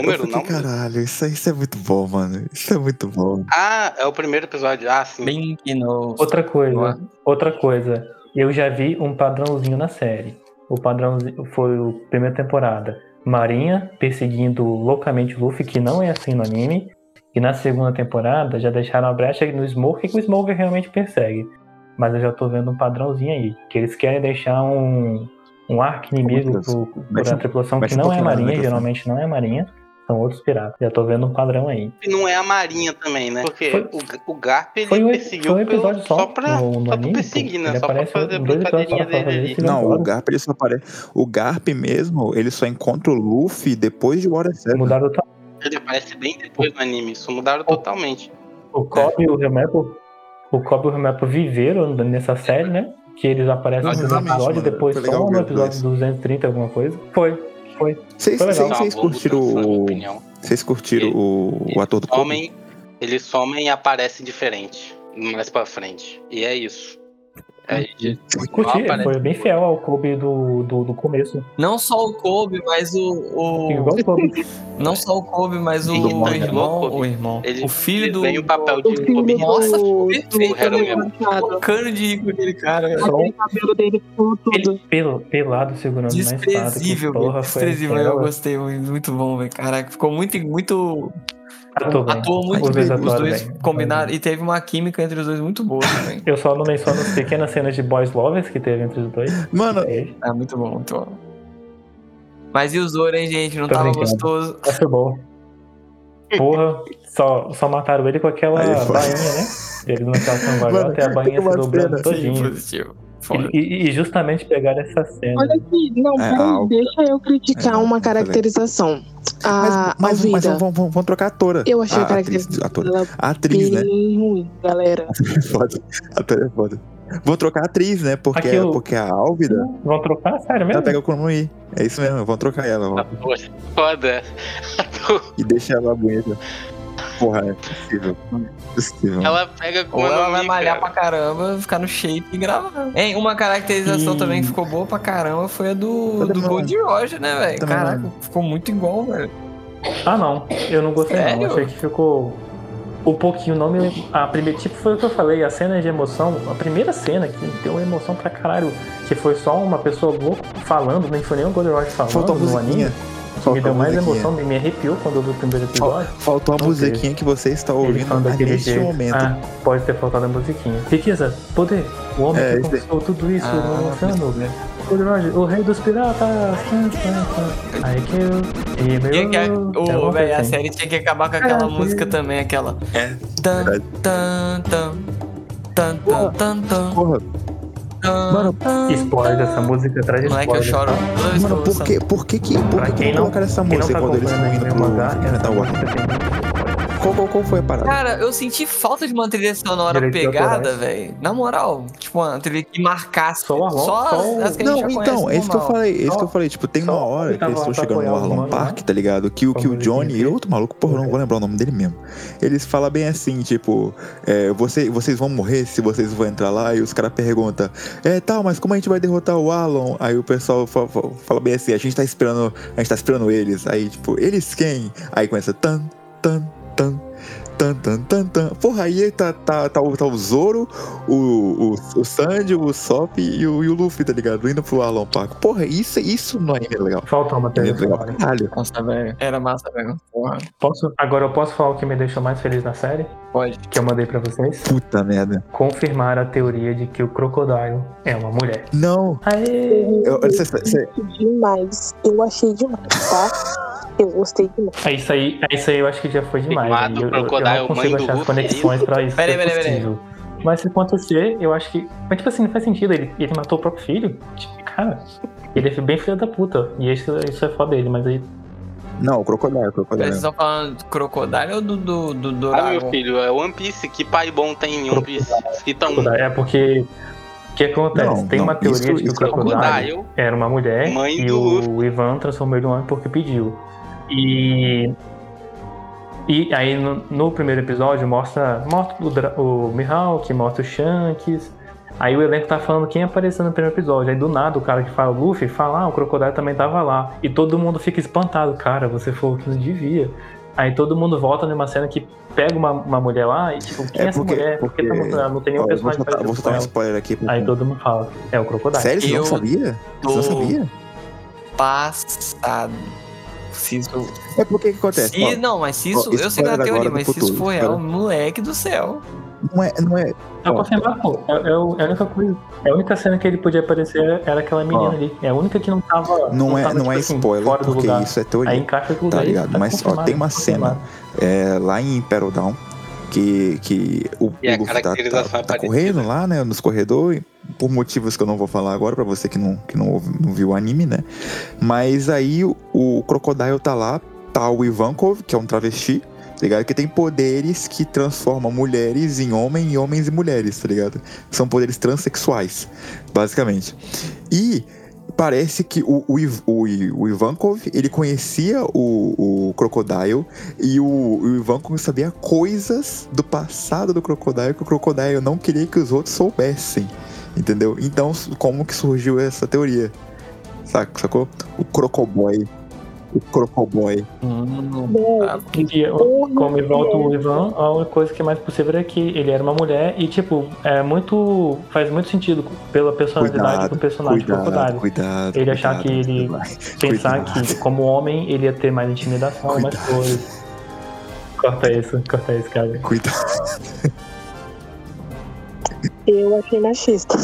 Caralho, isso é muito bom, mano. Isso é muito bom. Ah, é o primeiro episódio. Ah, sim. Bem que no... Outra coisa. Eu já vi um padrãozinho na série. O padrãozinho foi a primeira temporada. Marinha perseguindo loucamente o Luffy, que não é assim no anime. E na segunda temporada já deixaram a brecha no Smoker, que o Smoker realmente persegue. Mas eu já tô vendo um padrãozinho aí. Que eles querem deixar um arqui-inimigo por a tripulação que não é a Marinha, geralmente não é a Marinha. São outros piratas. Já tô vendo um padrão aí. E não é a Marinha também, né? Porque o Garp, ele perseguiu só pra perseguir, né? Só pra fazer a brincadeirinha dele. Não, o Garp, ele só aparece... O Garp mesmo, ele só encontra o Luffy depois de Water 7. Mudaram totalmente. Ele aparece bem depois no anime. Isso mudaram totalmente. O Koby e o Remepo... O Koby e o Remepo viveram nessa série, né? Que eles aparecem no episódio, depois só no episódio 230, alguma coisa. Foi. Vocês curtiram o ator do Koby? Eles somem e aparecem diferente, mais pra frente. E é isso. Foi bem fiel ao Koby do começo. Não só o Koby, mas o irmão. O filho do... Ele tem o papel de Koby. Nossa, perfeito. O cano de rico aquele cara. O cabelo dele ficou tudo. Pelado, segurando na espada. Desprezível. Eu gostei. Muito bom, velho. Caraca, ficou muito... Atuou muito bem, os dois combinaram e teve uma química entre os dois muito boa também. Eu só não menciono as pequenas cenas de boys lovers que teve entre os dois. Mano, é muito bom. Mas e o Zoro, hein, gente? Não tava gostoso? Foi bom. Porra, só mataram ele com aquela bainha, né? Ele não tava com até a bainha se dobrando todinho. E justamente pegar essa cena. Olha aqui, deixa eu criticar uma caracterização. Mas vamos trocar a atora. Eu achei a caracterização dela bem ruim, galera. A atora é foda. Vão trocar a atriz, né? Porque a Álvida. Vão trocar? Sério mesmo? Ela pega o Kunomi. É isso mesmo, vão trocar ela. Foda. E deixa ela bonita. Porra, é possível. Ela pega com ela vai malhar pra caramba, ficar no shape e gravar. Hein, uma caracterização também que ficou boa pra caramba foi a do Gold Roger, né, velho? Caraca, ficou muito igual, velho. Ah, não. Eu não gostei, sério? Não. Achei que ficou um pouquinho, não me... A primeira, tipo, foi o que eu falei, a cena de emoção, a primeira cena que deu emoção pra caralho, que foi só uma pessoa louca falando, nem foi nem o Gold Roger falando. Faltou no anime. Me deu mais emoção, me arrepiou quando eu vi o primeiro episódio. Faltou a musiquinha que você está ouvindo neste momento. Ah, pode ter faltado a musiquinha. Riqueza, poder, o homem que conquistou tudo isso no oceano, né? O rei dos piratas. Aí que eu... A série tinha que acabar com aquela música também, aquela... Mano, spoiler dessa música atrás de spoiler. Moleque, eu choro. Mano, por que colocaram essa música tá quando eles estão indo pro Natal? Qual foi a parada? Cara, eu senti falta de uma trilha sonora pegada, velho. Na moral, tipo, uma trilha que marcasse só as que a gente já conhece. Não, então, é isso que eu falei. Tipo, tem uma hora que eles estão chegando no Arlong Park, tá ligado? Que o Johnny e outro maluco, porra, não vou lembrar o nome dele mesmo. Eles falam bem assim, tipo, vocês vão morrer se vocês vão entrar lá. E os caras perguntam, mas como a gente vai derrotar o Arlong? Aí o pessoal fala bem assim, a gente tá esperando eles. Aí, tipo, eles quem? Aí começa, tan, tan, tan. Porra, aí tá o Zoro, o Sanji, o Sop e o Luffy, tá ligado? Indo pro Arlong Park. Porra, isso não é legal. Falta uma tela. Caralho. Nossa, velho. Era massa, velho. Agora eu posso falar o que me deixou mais feliz na série? Pode. Que eu mandei pra vocês? Puta merda. Confirmar a teoria de que o Crocodile é uma mulher. Não. Aê. Eu achei demais, tá? Eu gostei demais. É isso aí, eu acho que já foi demais. Eu não consigo achar as conexões pra isso. Peraí. Mas se acontecer, eu acho que... Mas tipo assim, não faz sentido. Ele matou o próprio filho. Tipo, cara, ele é bem filho da puta. E isso é foda dele, mas aí... Não, o Crocodile. Vocês estão falando do Crocodile ou do Dorago? Ah, meu filho, é One Piece. Que pai bom tem em One Piece? É porque... O que acontece? Tem uma teoria de que o Crocodile era uma mulher e o Ivan transformou ele em um homem porque pediu. E aí no primeiro episódio mostra o Mihawk, mostra o Shanks, Aí o elenco tá falando quem apareceu no primeiro episódio. Aí do nada o cara que fala Luffy fala, ah, o Crocodile também tava lá. E todo mundo fica espantado, cara, você falou que não devia. Aí todo mundo volta numa cena que pega uma mulher lá e tipo, quem é essa mulher? Porque tá mostrando, não tem nenhum personagem pra vou botar um spoiler aqui. Aí todo mundo fala, é o Crocodile. Sério? Você não sabia? Você não sabia? Passado. Se isso... É porque que acontece? Se... Ó, não, mas se isso... Ó, eu sei da teoria, mas futuro, se isso for real, moleque do céu. Não é... É confirmação. É a única cena que ele podia aparecer era aquela menina ali. É a única que não tava... Não é spoiler, assim, porque isso é teoria. Aí encaixa tudo tá aí. Ligado? Tá mas ó, tem uma cena lá em Impel Down que o Luffy tá correndo lá, né, nos corredores, por motivos que eu não vou falar agora, pra você que não viu o anime, né. Mas aí o Crocodile tá lá, tá o Ivankov, que é um travesti, tá ligado? Que tem poderes que transformam mulheres em homens e homens em mulheres, tá ligado? São poderes transexuais, basicamente. E parece que o Ivankov, ele conhecia o Crocodile e o Ivankov sabia coisas do passado do Crocodile que o Crocodile não queria que os outros soubessem, entendeu? Então, como que surgiu essa teoria? Sacou? O Crocoboy. Como volta o Ivan, a única coisa que é mais possível é que ele era uma mulher e, tipo, faz muito sentido pela personalidade do personagem Crocodile. Ele achar que ele pensar que, como homem, ele ia ter mais intimidação, mais coisas. Corta isso, cara. Cuidado. Eu achei machista.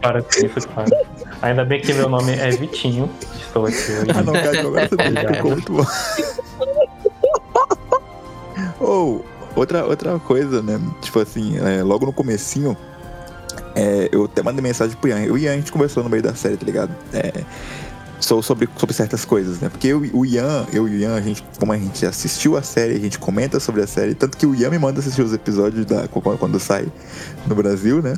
Para com isso, cara. Ainda bem que meu nome é Vitinho. Estou aqui hoje. Ah, não, cara, eu gosto dele. Ficou muito bom. Ou, outra coisa, né? Tipo assim, logo no comecinho, eu até mandei mensagem pro Ian. O Ian, a gente conversou no meio da série, tá ligado? Sobre certas coisas, né? Porque eu e o Ian, como a gente assistiu a série, a gente comenta sobre a série. Tanto que o Ian me manda assistir os episódios quando sai no Brasil, né?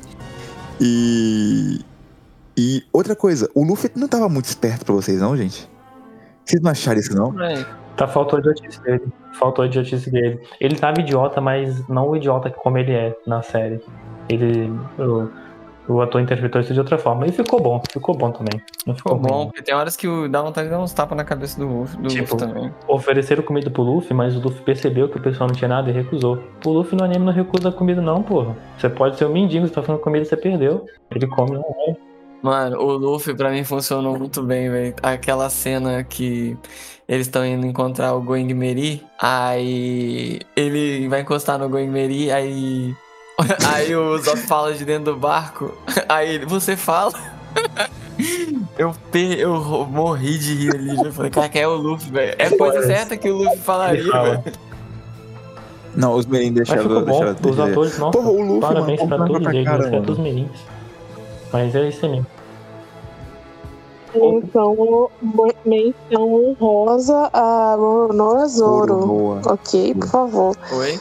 E outra coisa, o Luffy não tava muito esperto pra vocês, não, gente? Vocês não acharam isso, não? Faltou a idiotice dele. Ele tava idiota, mas não o idiota como ele é na série. O ator interpretou isso de outra forma. E ficou bom também. Não ficou bom, porque tem horas que dá vontade de dar uns tapas na cabeça do Luffy também. Ofereceram comida pro Luffy, mas o Luffy percebeu que o pessoal não tinha nada e recusou. O Luffy no anime não recusa comida não, porra. Você pode ser um mendigo, você tá fazendo comida e você perdeu. Ele come, não é. Mano, o Luffy pra mim funcionou muito bem, velho. Aquela cena que eles estão indo encontrar o Going Merry, aí ele vai encostar no Going Merry, aí o Zop fala de dentro do barco, aí ele, você fala? Eu morri de rir ali, eu falei, cara, que é o Luffy, velho. É coisa certa que o Luffy falaria, velho. Não, os Merins deixaram... Os atores, nossa, porra, o Luffy, parabéns mano, pra todos eles, exceto os Merins. Mas é isso mesmo. Então, menção honrosa a Roronoa Zoro. Ok, por favor. Oi?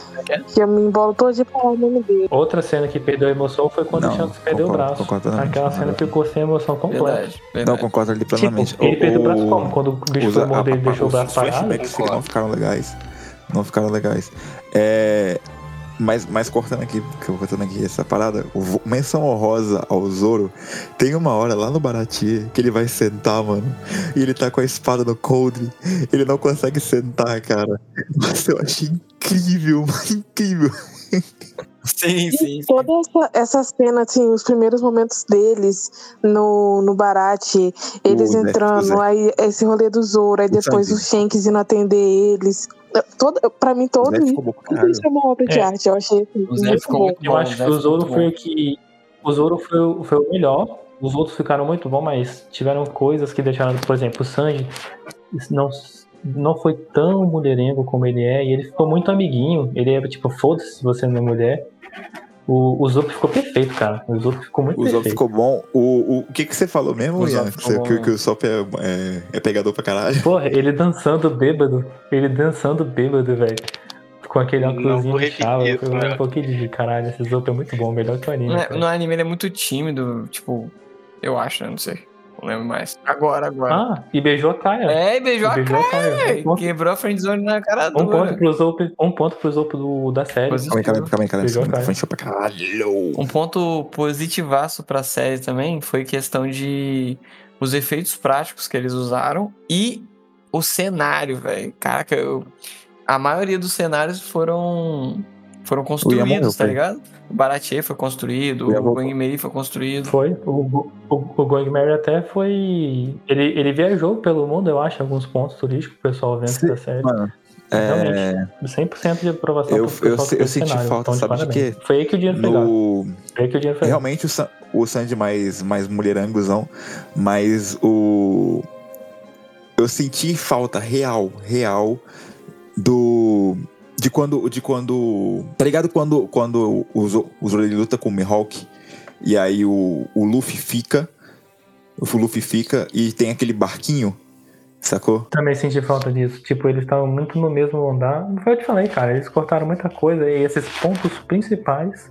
Que eu me embolo todo de falar o nome dele. Outra cena que perdeu a emoção foi quando o Shanks perdeu o braço. Aquela cena ficou sem emoção completa. Verdade. Não, concordo ali plenamente. Tipo, ele perdeu o braço como? Quando o bicho foi morder, ele deixou o braço parado? Os flashbacks não ficaram legais. Mas cortando aqui essa parada, menção honrosa ao Zoro, tem uma hora lá no Baratie que ele vai sentar, mano, e ele tá com a espada no coldre, ele não consegue sentar, cara. Mas eu achei incrível. Sim. E toda essa cena, assim, os primeiros momentos deles no Baratie, eles entrando, aí esse rolê do Zoro, aí depois o Shanks indo atender eles. Pra mim, todo isso é uma obra de arte. Eu achei muito bom. Eu acho que o Zoro foi o que... O Zoro foi o melhor. Os outros ficaram muito bons, mas tiveram coisas que deixaram... Por exemplo, o Sanji não foi tão mulherengo como ele é. E ele ficou muito amiguinho. Ele é tipo, foda-se, você não é mulher. O Zoro ficou perfeito, cara. O Zoro ficou muito perfeito. O Zoro ficou bom. O que você falou mesmo, Ian? Que o Sop é pegador pra caralho. Porra, ele dançando bêbado, velho. Com aquele óculosinho de chava. Um pouquinho de caralho. Esse Zoro é muito bom, melhor que o anime. No anime ele é muito tímido, tipo, eu acho, eu não sei. Não lembro mais. Agora. Ah, e beijou a Kaia. É, e beijou a Kaia. Quebrou a friendzone na cara do Um ponto pro Zoro da série. Calma aí. Um ponto positivaço pra série também foi questão de os efeitos práticos que eles usaram e o cenário, velho. Caraca, a maioria dos cenários foram construídos, tá ligado? O Baratie foi construído, o Going Merry foi construído. O Going Merry até foi... Ele viajou pelo mundo, eu acho, alguns pontos turísticos, o pessoal vendo da série. Mano, realmente, 100% de aprovação. Eu senti falta, sabe de quê? Foi aí que o dinheiro foi. Realmente o Sanji mais mulherangozão, mas o... Eu senti falta real do... De quando... Tá ligado quando o Zoro luta com o Mihawk e aí o Luffy fica e tem aquele barquinho, sacou? Também senti falta disso. Tipo, eles estavam muito no mesmo andar. Foi o que eu te falei, cara. Eles cortaram muita coisa e esses pontos principais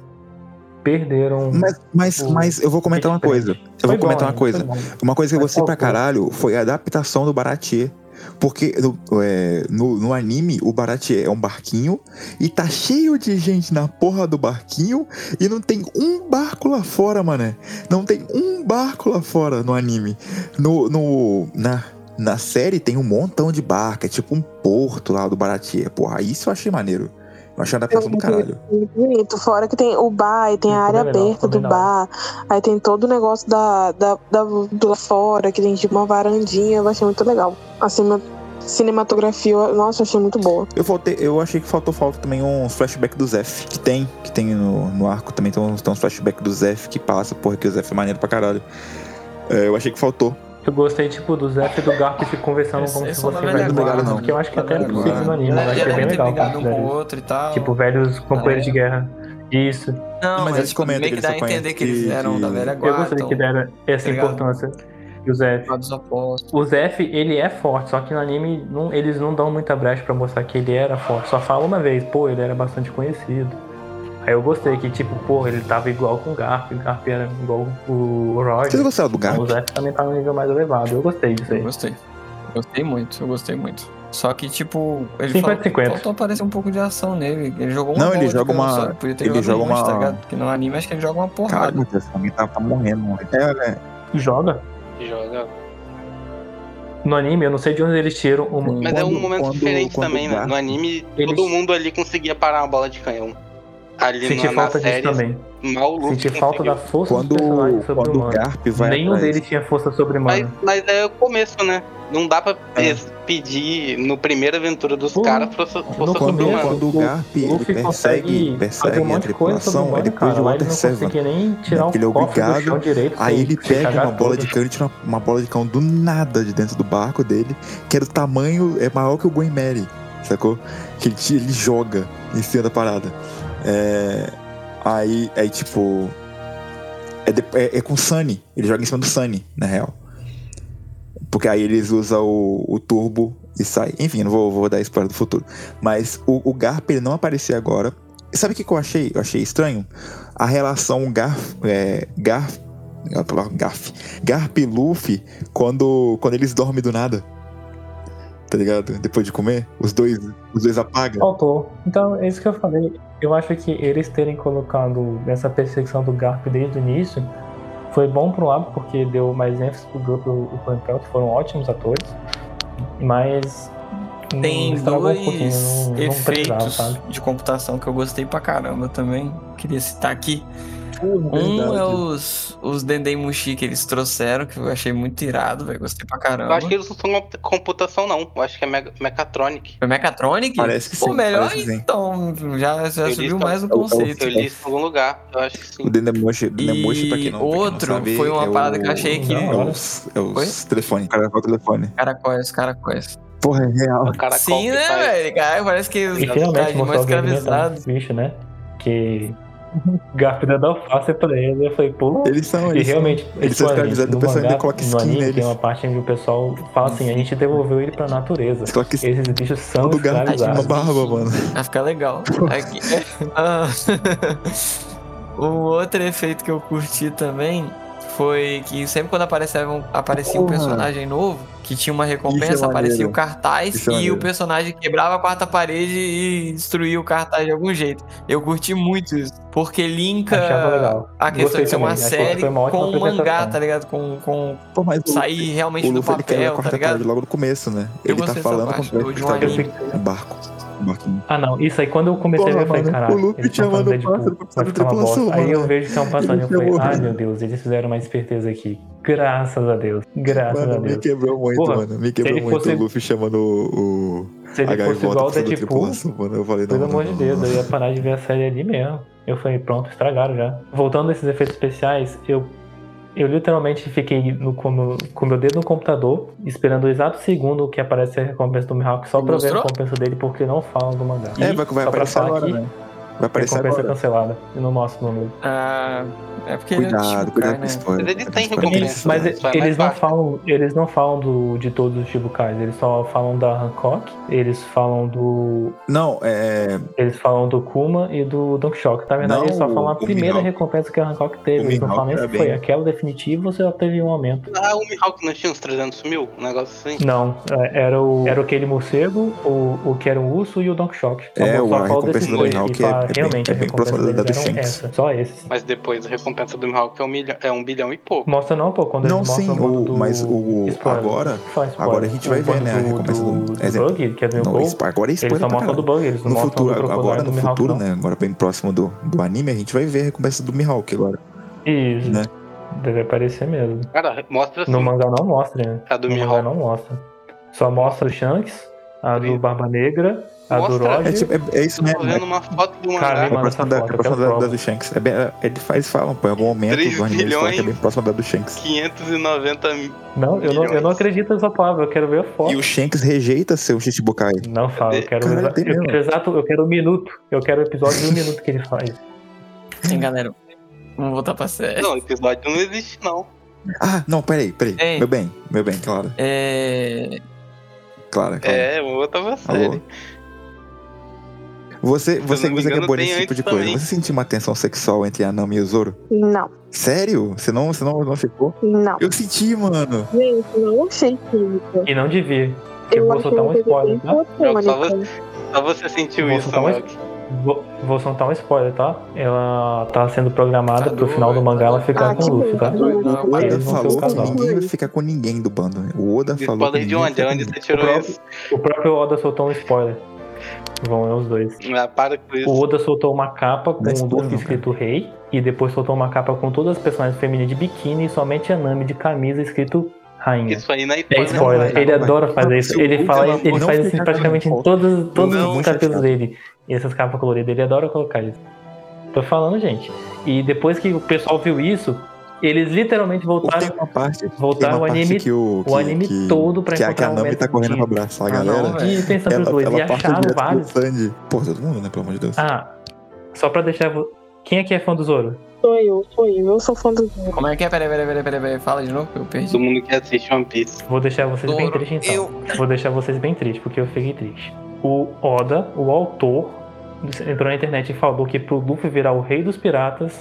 perderam... Mas eu vou comentar uma coisa. Uma coisa que eu gostei pra caralho foi a adaptação do Baratie. Porque no anime o Baratie é um barquinho e tá cheio de gente na porra do barquinho e não tem um barco lá fora, mané. Não tem um barco lá fora no anime. Na série tem um montão de barco, é tipo um porto lá do Baratie. Porra, isso eu achei maneiro. Eu achei a adaptação do caralho. Bonito, fora que tem o bar, e tem a área aberta do bar, aí tem todo o negócio do lá fora, que tem tipo uma varandinha, eu achei muito legal. Assim, cinematografia, nossa, eu achei muito boa. Eu achei que faltou também uns flashbacks do Zef, que tem no arco também, tem uns flashbacks do Zef que passa, porra, que o Zef é maneiro pra caralho. É, eu achei que faltou. Eu gostei, tipo, do Zé e do Garp se conversando como se fossem velhos guardas, porque eu acho que até é possível no anime, vai ser bem legal. Tipo, velhos companheiros de guerra. Isso. Não, mas eles comentam que dá a entender que eles eram da velha guarda. Eu gostei que deram essa importância. E o Zé. O Zé, ele é forte, só que no anime eles não dão muita brecha pra mostrar que ele era forte. Só fala uma vez, pô, ele era bastante conhecido. Aí eu gostei que, tipo, porra, ele tava igual com o Garp era igual o Roger. Vocês gostaram do Garp? O Zé também tava no nível mais elevado, eu gostei disso aí. Eu gostei muito. Só que, tipo, ele 50-50. Faltou aparecer um pouco de ação nele. Ele jogou uma... Não, ele joga uma... Ele joga uma... Tá ligado? Porque no anime acho que ele joga uma porrada. Cara, esse homem tá morrendo. É, né? Joga. No anime, eu não sei de onde eles tiram o... Mas é um momento diferente também, né? No anime, todo mundo ali conseguia parar uma bola de canhão. Senti falta disso também. Senti falta da força do personagem sobre-humana. Nenhum deles tinha força sobre-humana. Mas é o começo, né? Não dá pra pedir no primeira aventura dos caras força sobre-humana. Quando o Garp persegue a tripulação, ele pede o Water 7. Ele é obrigado. Aí ele pega uma bola de cão e tira uma bola de cão do nada de dentro do barco dele, que era o tamanho, é maior que o Going Merry, sacou? Que ele joga em cima da parada. Aí tipo é com o Sunny. Ele joga em cima do Sunny, na real. Porque aí eles usam o turbo e sai. Enfim, não vou dar spoiler do futuro. Mas o Garp, ele não apareceu agora. E sabe o que eu achei? Eu achei estranho a relação Garp e Luffy quando eles dormem do nada, tá ligado? Depois de comer, os dois apagam. Faltou. Então, é isso que eu falei. Eu acho que eles terem colocado essa perseguição do Garp desde o início foi bom por um lado, porque deu mais ênfase pro grupo e pro papel, que foram ótimos atores, mas... Tem dois efeitos de computação que eu gostei pra caramba também. Queria citar aqui. Um é os Den Den Mushi que eles trouxeram, que eu achei muito irado, velho. Gostei pra caramba. Eu acho que eles não são computação, não. Eu acho que é Mechatronic. É Mechatronic? Parece que sim. Pô, melhor então. Já subiu mais o conceito. Eu li isso em algum lugar. Eu acho que sim. O Den Den Mushi, pra quem não sabe... E outro foi uma parada que eu achei que... É os telefones. Caracóis. Porra, é real. Sim, né, velho? Cara, parece que os caras estão escravizados. Bicho, né? Que... Garp da alface pra eles, eu falei, pô. Eles são, e realmente, eles são escravizados. O pessoal ainda coloca skin neles. Tem uma parte em que o pessoal fala assim: a gente devolveu ele pra natureza. Esses bichos são escravizados. Vai ficar legal. Aqui. O outro efeito que eu curti também foi que sempre quando aparecia um personagem novo, que tinha uma recompensa, aparecia o cartaz e o personagem quebrava a quarta parede e destruía o cartaz de algum jeito. Eu curti muito isso, porque linka a questão de ser uma série com um mangá, tá ligado? Com sair realmente do papel, tá ligado? Logo no começo, né? Ele tá falando com o barco. Ah, não, isso aí quando eu comecei a ver, eu falei, caralho, o Luffy tinha mandado o pássaro pra ficar uma bosta. Aí eu vejo que é um pássaro e eu falei, ai meu Deus, eles fizeram mais esperteza aqui. Graças a Deus, graças a Deus. Me quebrou muito, me quebrou muito o Luffy chamando o... Se ele fosse igual o Deadpool, pelo amor de Deus, eu ia parar de ver a série ali mesmo. Eu falei, pronto, estragaram já. Voltando a esses efeitos especiais, eu literalmente fiquei com meu dedo no computador, esperando o exato segundo que aparece a recompensa do Mihawk, só pra ver a recompensa dele, porque não falam do mangá. É, vai aparecer agora, né? Vai aparecer recompensa agora. Cancelada, e não mostra o número. Ah, é porque... Cuidado com spoiler. Mas eles têm recompensa. Mas eles não falam de todos os Chibukais, eles só falam da Hancock, eles falam do... Não, é... Eles falam do Kuma e do Don Shock. Na verdade, eles só falam a primeira recompensa que a Hancock teve. Eles não falam nem se foi aquela definitiva ou se ela teve um aumento. Ah, o Mihawk não tinha uns 300 mil? Um negócio assim? Não, era aquele morcego, o que era um urso e o Don Shock. A recompensa do Mihawk realmente é bem próximo da do Shanks. Só esse. Mas depois a recompensa do Mihawk é 1 bilhão e pouco. Mostra não, pô. Quando não, sim, mas agora a gente vai ver, né? A recompensa do Buggy, que é do gol. Agora é spoiler. Eles só mostram do Buggy, eles não mostram do Crocodile. Agora no futuro, né? Agora bem próximo do anime, a gente vai ver a recompensa do Mihawk agora. Isso. Né? Deve aparecer mesmo. Cara, mostra assim. No mangá não mostra, né? A do Mihawk não mostra. Só mostra o Shanks, a do Barba Negra. É isso mesmo. Tô vendo uma foto do mangá. É próxima da do Shanks. Ele falam, pô, em algum momento do anime que é bem próxima da do Shanks. 590 mil. Não, eu não acredito nessa palavra, eu quero ver a foto. E o Shanks rejeita seu Shichibukai. Não fala, eu quero o minuto. Eu quero o episódio de 1 minuto que ele faz. Sim, galera. Vamos voltar pra série. Não, o episódio não existe, não. Ah, não, peraí. Ei. Meu bem, claro. Claro. Vamos voltar pra série. Você que é bonito esse tipo de coisa, também. Você sentiu uma tensão sexual entre a Nami e o Zoro? Não. Sério? Você não ficou? Não. Eu senti, mano. Gente, não achei química. E não devia. Eu vou soltar um spoiler, tá? Só você sentiu isso, mano. Vou soltar um spoiler, tá? Ela tá sendo programada pro final do mangá ela ficar com o Luffy, tá? O Oda falou que ninguém vai ficar com ninguém do bando, né? O Oda falou. Spoiler de onde? Onde você tirou isso? O próprio Oda soltou um spoiler. Vão é os dois. Para com isso. O Oda soltou uma capa com o Luffy escrito rei, e depois soltou uma capa com todas as personagens femininas de biquíni e somente a Nami de camisa escrito rainha. Isso aí na Itália. É spoiler. Ele adora fazer isso. Ele faz isso praticamente em todos os capítulos dele. E essas capas coloridas, ele adora colocar isso. Tô falando, gente. E depois que o pessoal viu isso, eles literalmente voltaram o anime todo pra encontrar o Mestre. Que a Nami tá correndo pra abraçar a galera. E pensando nos dois, e acharam vários. Pô, todo mundo, né? Pelo amor de Deus. Ah, só pra deixar... Quem aqui é fã do Zoro? Sou eu sou fã do Zoro. Como é que é? Peraí, fala de novo que eu perdi. Todo mundo que assiste One Piece. Vou deixar vocês bem tristes, então. Vou deixar vocês bem tristes, porque eu fiquei triste. O Oda, o autor, entrou na internet e falou que pro Luffy virar o rei dos piratas...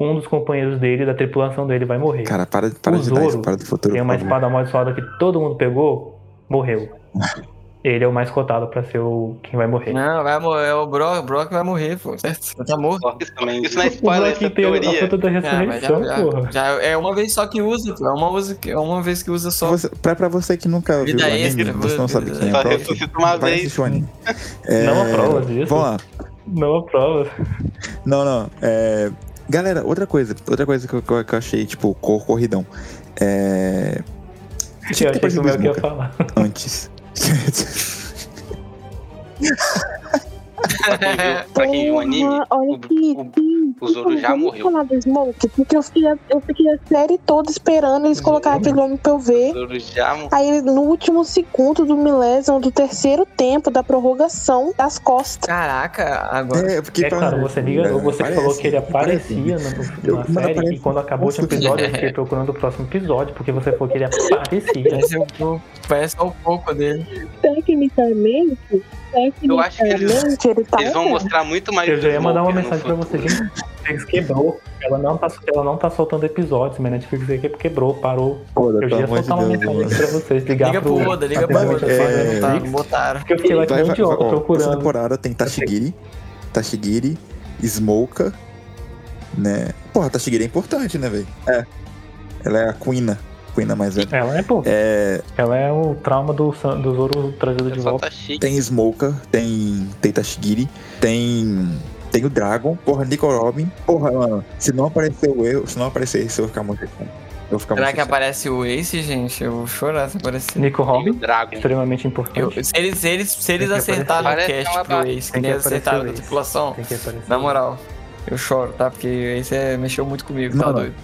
Um dos companheiros dele, da tripulação dele, vai morrer. Cara, para de dar isso, para do futuro. Tem uma espada amaldiçoada que todo mundo pegou, morreu. Ele é o mais cotado pra ser quem vai morrer. Não, vai morrer. É o Brock vai morrer, pô. Certo? Tá morto. Isso não é spoiler, essa teoria. A fruta da ressurreição, porra. É uma vez só que usa, pô. É uma vez que usa só. Pra você que nunca viu o anime, você não sabe quem é o Brock, vai assistir o anime. Não aprova disso. Vamos lá. Não aprova. Não. Galera, outra coisa que eu achei, tipo, corridão. Eu achei que o Mel ia falar. Antes. Pra quem viu o anime, o Zoro já morreu. Falar do Smoker, porque eu fiquei a série toda esperando eles colocarem aquele homem pra eu ver. Aí no último segundo do milésimo do terceiro tempo da prorrogação das costas. Caraca, agora. Claro, você liga, você falou que ele aparecia na série e quando acabou o episódio eu fiquei procurando o próximo episódio, porque você falou que ele aparecia. Parece só um pouco dele. Tecnicamente, eu acho que eles vão mostrar muito mais. Eu já ia mandar uma mensagem pra você, gente. Netflix quebrou. Ela não tá soltando episódios, mas a Netflix quebrou, parou. Oda, eu já ia soltar uma mensagem pra vocês. Liga pro Oda, liga pro Oda. Não botaram. Porque eu fiquei lá que um idiota procurando. Essa temporada tem Tashigiri, Smoker, né? Porra, Tashigiri é importante, né, velho? É. Ela é a Queen mais velha. Ela é, pô. Ela é o trauma do Zoro trazido de volta. Tem Smoker, tem Tashigiri, tem o Dragon, porra, Nico Robin. Porra, mano, se não aparecer esse, eu vou ficar muito triste. Será que aparece o Ace, gente? Eu vou chorar se aparecer. Nico Robin, Dragon. Extremamente importante. Se eles acertaram o cast pro Ace, que eles acertaram da tripulação, na moral, eu choro, tá? Porque o Ace mexeu muito comigo, não, tá doido?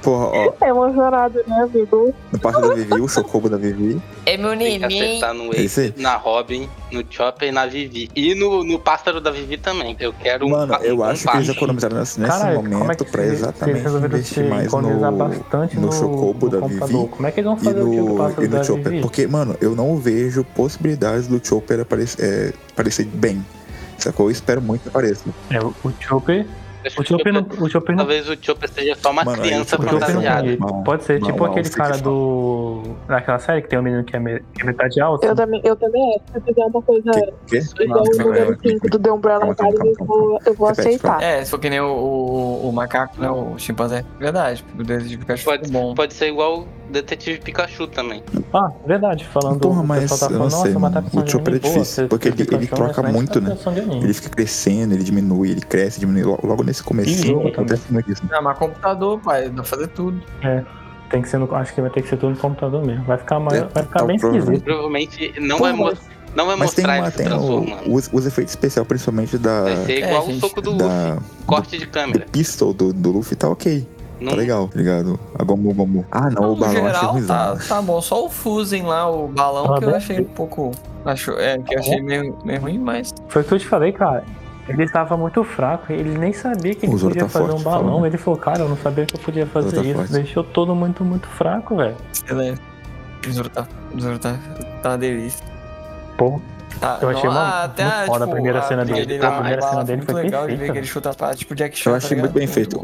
Porra, ó. É uma jorada, né, Vivi? No parte da Vivi, o socorro da Vivi. É meu neném. Tem que acertar no Ace, na Robin, no Chopper e na Vivi. E no pássaro da Vivi também. Eu quero um pássaro. Mano, eu acho que eles economizaram nesse momento pra exatamente investir mais no socorro da Vivi. Como é que eles vão fazer o tiro do pássaro da Vivi? Porque, mano, eu não vejo possibilidades do Chopper aparecer bem. Sacou? Eu espero muito que apareça. É, o Chopper... O Chopper não... Talvez o Chopper seja só uma criança fantasiada. Pode ser, tipo aquele cara do... Naquela série que tem um menino que é metade alto. Eu também acho que fizer uma coisa... O The Umbrella Academy eu vou aceitar. É, se for que nem o macaco, né? O chimpanzé. Verdade, o Detetive Pikachu bom. Pode ser igual o Detetive Pikachu também. Ah, verdade, falando... Porra, mas eu não sei, o Chopper é difícil. Porque ele troca muito, né? Ele fica crescendo, ele diminui, ele cresce, diminui logo nesse comecinho, acontece muito isso. Ah, mas computador, pai, dá pra fazer tudo. É, tem que ser acho que vai ter que ser tudo no computador mesmo. Vai ficar mais, vai ficar bem esquisito. Provavelmente não vai mostrar esse transformando. Os efeitos especiais, principalmente da... Vai ser igual o soco do Luffy, corte de câmera. O pistol do Luffy tá ok. Tá legal, ligado? A Gomu. Ah, não, o balão geral, achei ruim. Tá bom, só o Fusen lá, o balão, que eu achei um pouco... que eu achei meio ruim, mas... Foi o que eu te falei, cara. Ele estava muito fraco, ele nem sabia que ele podia fazer um balão. Falando. Ele falou, cara, eu não sabia que eu podia fazer isso. Forte. Deixou todo mundo muito fraco, velho. O Zoro tá uma delícia. Pô, eu achei muito foda a primeira cena dele. A primeira cena dele foi legal de ver que ele chuta pra tipo Jack Chan. Eu achei muito bem feito.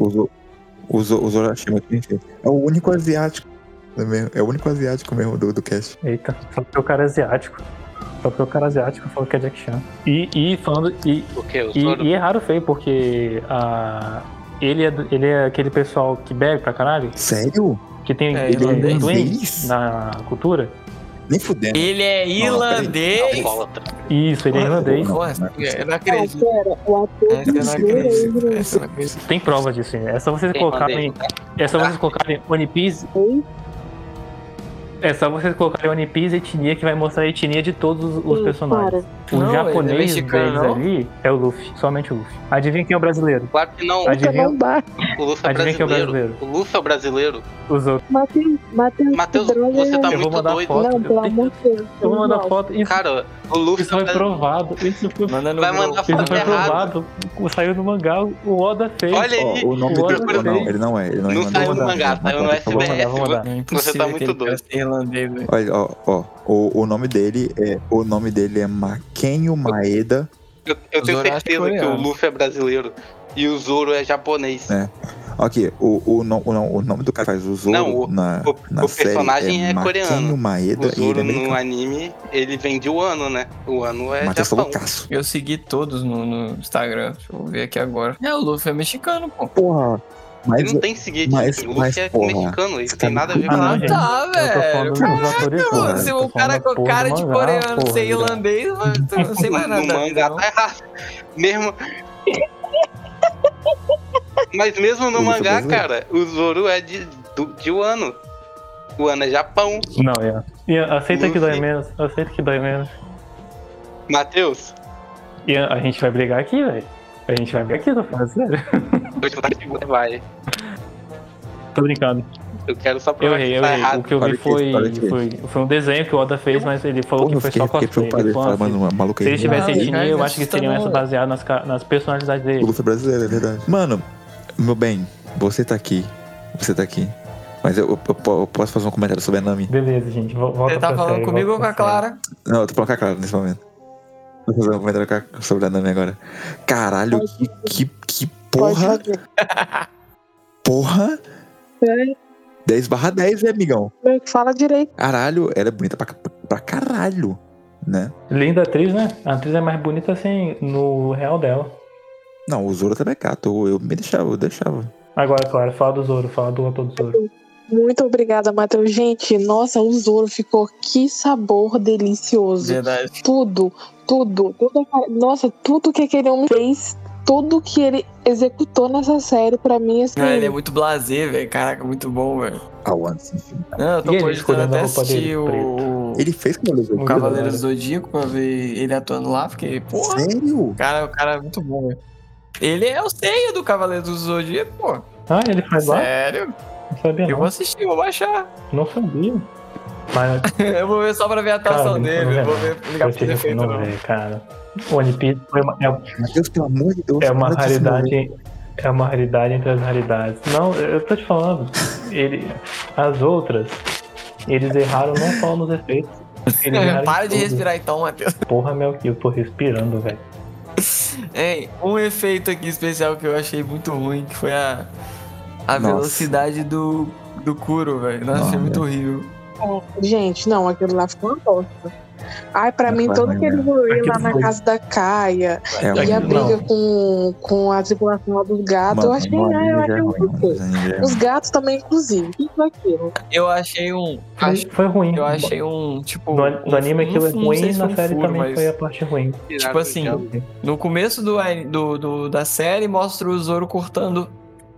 O Zoro achei muito bem feito. É o único asiático mesmo. É o único asiático mesmo do cast. Eita, só porque o cara é asiático. Só porque o cara asiático falou que é Jack Chan. E é raro feio, porque ele é aquele pessoal que bebe pra caralho. Sério? Que tem ele é irlandês na cultura. Nem fudendo. Ele é irlandês. Isso, ele é irlandês. Eu não acredito. Tem prova disso, né? É só vocês colocarem. É só vocês colocarem One Piece. É só vocês colocarem One Piece etnia que vai mostrar a etnia de todos os personagens. Cara. O japonês mexicano, deles ali é o Luffy, somente o Luffy. Adivinha quem é o brasileiro? Claro que não. O Luffy é brasileiro. O Luffy é o brasileiro. Os outros. Matheus, você tá muito doido. Foto. Eu vou mandar foto. Isso, cara, o Luffy isso foi provado. Isso foi provado. Vai mandar foto. Isso foi provado. Saiu do mangá, o Oda fez. Olha aí. O nome dele não, ele não é. Não saiu do mangá, saiu no SBS. Você tá muito doido. Olha, ó, o nome dele é Makenio Maeda. Eu tenho certeza que o Luffy é brasileiro e o Zoro é japonês. É. Aqui, o nome do cara que faz o Zoro na série personagem é coreano. Makenio Maeda, o Zoro no anime, ele vem de Wano, né? Wano é Japão. Eu segui todos no Instagram, deixa eu ver aqui agora. É, o Luffy é mexicano, pô. Porra. Mas, ele não tem seguinte, o Luffy é mexicano, isso tem nada a ver com nada. Tá, velho. Caraca, se o cara com cara de coreano ser irlandês, eu não sei mais nada. O mangá tá errado. Mesmo... Mas mesmo no mangá, cara, o Zoro é de Wano. Wano é Japão. Não, aceita que dói menos, Matheus. Ian, a gente vai brigar aqui, velho. A gente vai ver aqui, tô falando sério. Vai. Tô brincando. Eu quero só provar que tá errado. O que eu vi foi um desenho que o Oda fez, mas ele falou que foi só cosplay. Se ele tivesse etnia, eu acho que seriam essa baseada nas personalidades dele. O Luffy brasileiro, é verdade. Mano, meu bem, você tá aqui. Mas eu posso fazer um comentário sobre a Nami? Beleza, gente, volta. Você tá falando comigo ou com a Clara? Não, eu tô falando com a Clara nesse momento. Vou fazer um comentário sobre a Nami agora. Caralho, que Porra. Porra. É. 10/10, né, amigão? Fala direito. Caralho, ela é bonita pra caralho, né? Linda atriz, né? A atriz é mais bonita, assim, no real dela. Não, o Zoro também é gato. Eu me deixava, eu deixava. Agora, Clara, fala do Zoro. Fala do ator do Zoro. Muito obrigada, Matheus. Gente, nossa, o Zoro ficou... Que sabor delicioso. Verdade. Tudo. Nossa, tudo que aquele homem fez... Tudo que ele executou nessa série, pra mim, assim... Ah, ele é muito blasé, velho. Caraca, muito bom, velho. Ah, One Piece. Não, eu tô postando até assistir o... Ele fez o Cavaleiro Zodíaco pra ver ele atuando lá, porque... Porra, sério? O cara é muito bom, velho. Ele é o Seiya do Cavaleiro Zodíaco, pô. Ah, ele faz lá? Sério? Não sabia. Eu vou assistir, vou baixar. Não sabia. Mas... eu vou ver só pra ver a atuação dele. Eu vou ver... ligar pro defeito, não. Cara... One Piece é uma raridade. É uma raridade entre as raridades. Não, eu tô te falando. As outras, eles erraram não só nos efeitos. Para de respirar então, Matheus. Porra, meu, que eu tô respirando, velho. Ei, um efeito aqui especial que eu achei muito ruim, que foi a velocidade do Kuro, velho. Nossa, achei muito horrível. Gente, não, aquilo lá ficou uma bosta. Ai, pra mim, todo aquele rolê lá na casa da Kaia e a briga com a tripulação dos gatos, eu achei muito. Os gatos também, inclusive. Tudo aquilo. Eu achei um. Foi ruim. Eu achei um. Tipo, no anime aquilo é ruim, na série também foi a parte ruim. Tipo assim, no começo da série mostra o Zoro cortando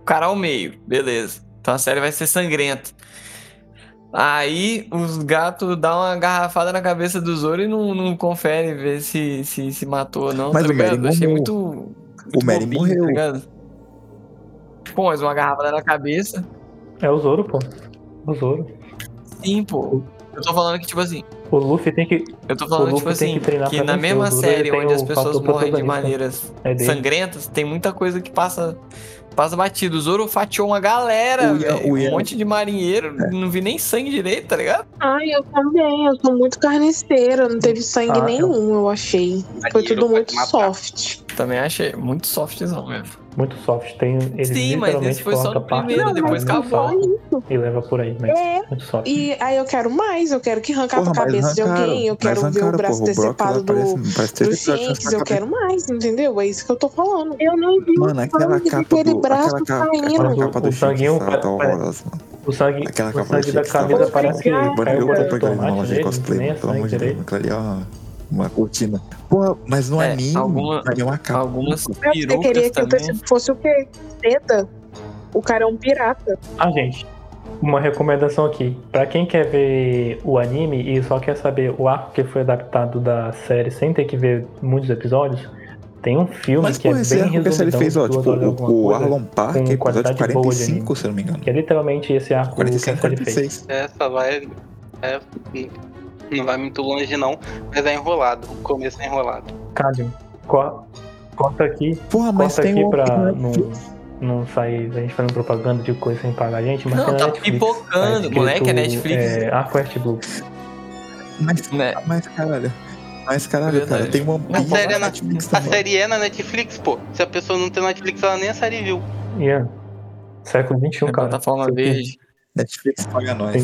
o cara ao meio. Beleza. Então a série vai ser sangrenta. Aí os gatos dão uma garrafada na cabeça do Zoro e não confere ver se matou ou não. Mas tá o Merry morreu. Achei muito o Merry morreu. Tá ligado? Pô, mas uma garrafada na cabeça. É o Zoro, pô. O Zoro. Sim, pô. Eu tô falando que, tipo assim. O Luffy tem que. Eu tô falando, tipo assim, que na mesma série onde as pessoas morrem de maneiras sangrentas, tem muita coisa que passa batido. O Zoro fatiou uma galera, um monte de marinheiro, não vi nem sangue direito, tá ligado? Ai, eu também, eu sou muito carniceira, não teve sangue nenhum, eu achei. Foi tudo muito soft. Também achei muito softzão mesmo. Muito soft, tem... Sim, mas esse foi só no primeiro, depois acabou. E leva por aí, mas muito soft. E aí eu quero mais, eu quero que arrancasse a cabeça de alguém, eu quero ver o braço decepado do Shanks, eu quero mais, entendeu? É isso que eu tô falando. Eu não vi aquele braço saindo. O sanguinho... O sangue da camisa parece que... Uma cortina. Porra, mas no anime é uma capa. Algumas pirucas. Você queria que o tecido fosse o quê? Seda? O cara é um pirata. Ah, gente, uma recomendação aqui. Pra quem quer ver o anime e só quer saber o arco que foi adaptado da série sem ter que ver muitos episódios, tem um filme mas, que é bem resumidão. Mas fez, ó, tipo, o Arlong Park, que é episódio 45, se eu não me engano. Que é literalmente esse arco 45, que a série 46. Fez. Essa vai... Não vai muito longe não, mas é enrolado. O começo é enrolado. Cádio, corta aqui. Porra, mas corta aqui pra não sair a gente fazendo propaganda de coisa sem pagar a gente. Mas não, tá pipocando, moleque, é Netflix. É, Arquest Blue. Mas caralho, cara, tem uma... A série é na Netflix, pô. Se a pessoa não tem Netflix, ela nem a série viu. Yeah. Século XXI, cara. A plataforma verde. Netflix paga nós.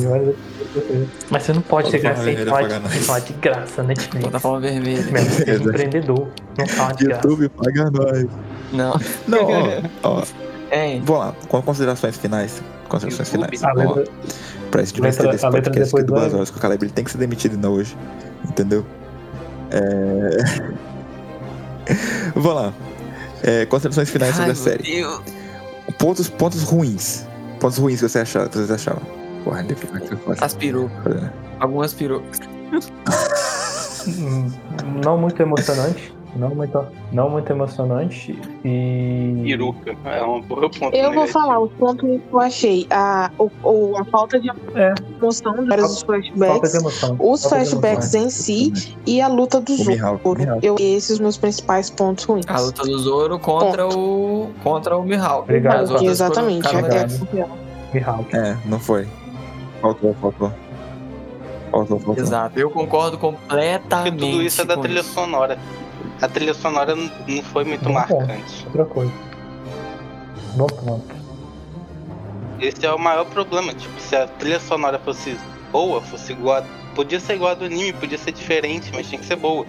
Mas você não pode ser gracente, falar de graça, Netflix. Plataforma vermelha. Você é empreendedor, não fala de graça. YouTube paga nós. Não, ó. Vamos lá, com considerações finais. Pra esse diretor desse podcast aqui do Basóis, que o Caleb tem que ser demitido ainda hoje. Entendeu? Vamos lá. Considerações finais sobre a série. Pontos ruins que vocês acharam? Porra, depois que eu faço. Algumas perucas. Não muito emocionante. E... Peruca. É um bom ponto. Eu vou falar o ponto que eu achei. A falta de emoção dos flashbacks. Os flashbacks em si e a luta do Zoro. Esses são os meus principais pontos ruins. A luta do Zoro contra o Mihawk. Obrigado. Exatamente. Mihawk. Não foi. Faltou. Exato. Eu concordo completamente. Porque tudo isso é da trilha sonora. A trilha sonora não foi muito marcante. Outra coisa. no ponto. Esse é o maior problema, tipo, se a trilha sonora fosse boa, fosse igual a... Podia ser igual a do anime, podia ser diferente, mas tinha que ser boa.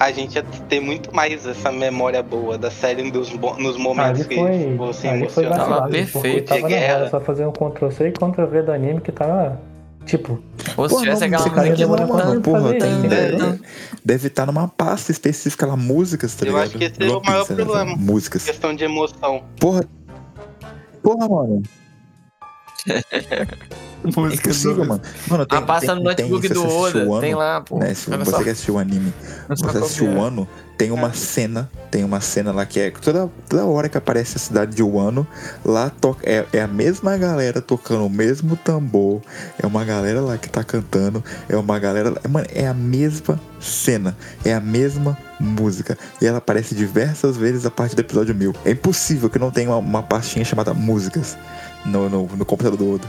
A gente ia ter muito mais essa memória boa da série nos momentos foi, que você emocionou. Tava perfeito, tava na hora, só fazer um Ctrl+C e Ctrl+V do anime que tava, tipo... Ou se tivesse aquela música, deve estar numa pasta específica lá, músicas, tá ligado? Eu acho que esse é o maior problema, músicas. Questão de emoção. Porra, mano. Música siga, mano. Mano tem, a pasta no notebook do Oda, Wano, tem lá, pô. Né, se você quer assistir o anime, você assistiu o Wano, tem uma cena lá que é toda hora que aparece a cidade de Wano, lá toca, é a mesma galera tocando o mesmo tambor, é uma galera lá que tá cantando, é uma galera, mano, é a mesma cena, é a mesma música, e ela aparece diversas vezes a partir do episódio 1000. É impossível que não tenha uma pastinha chamada músicas no computador do Oda.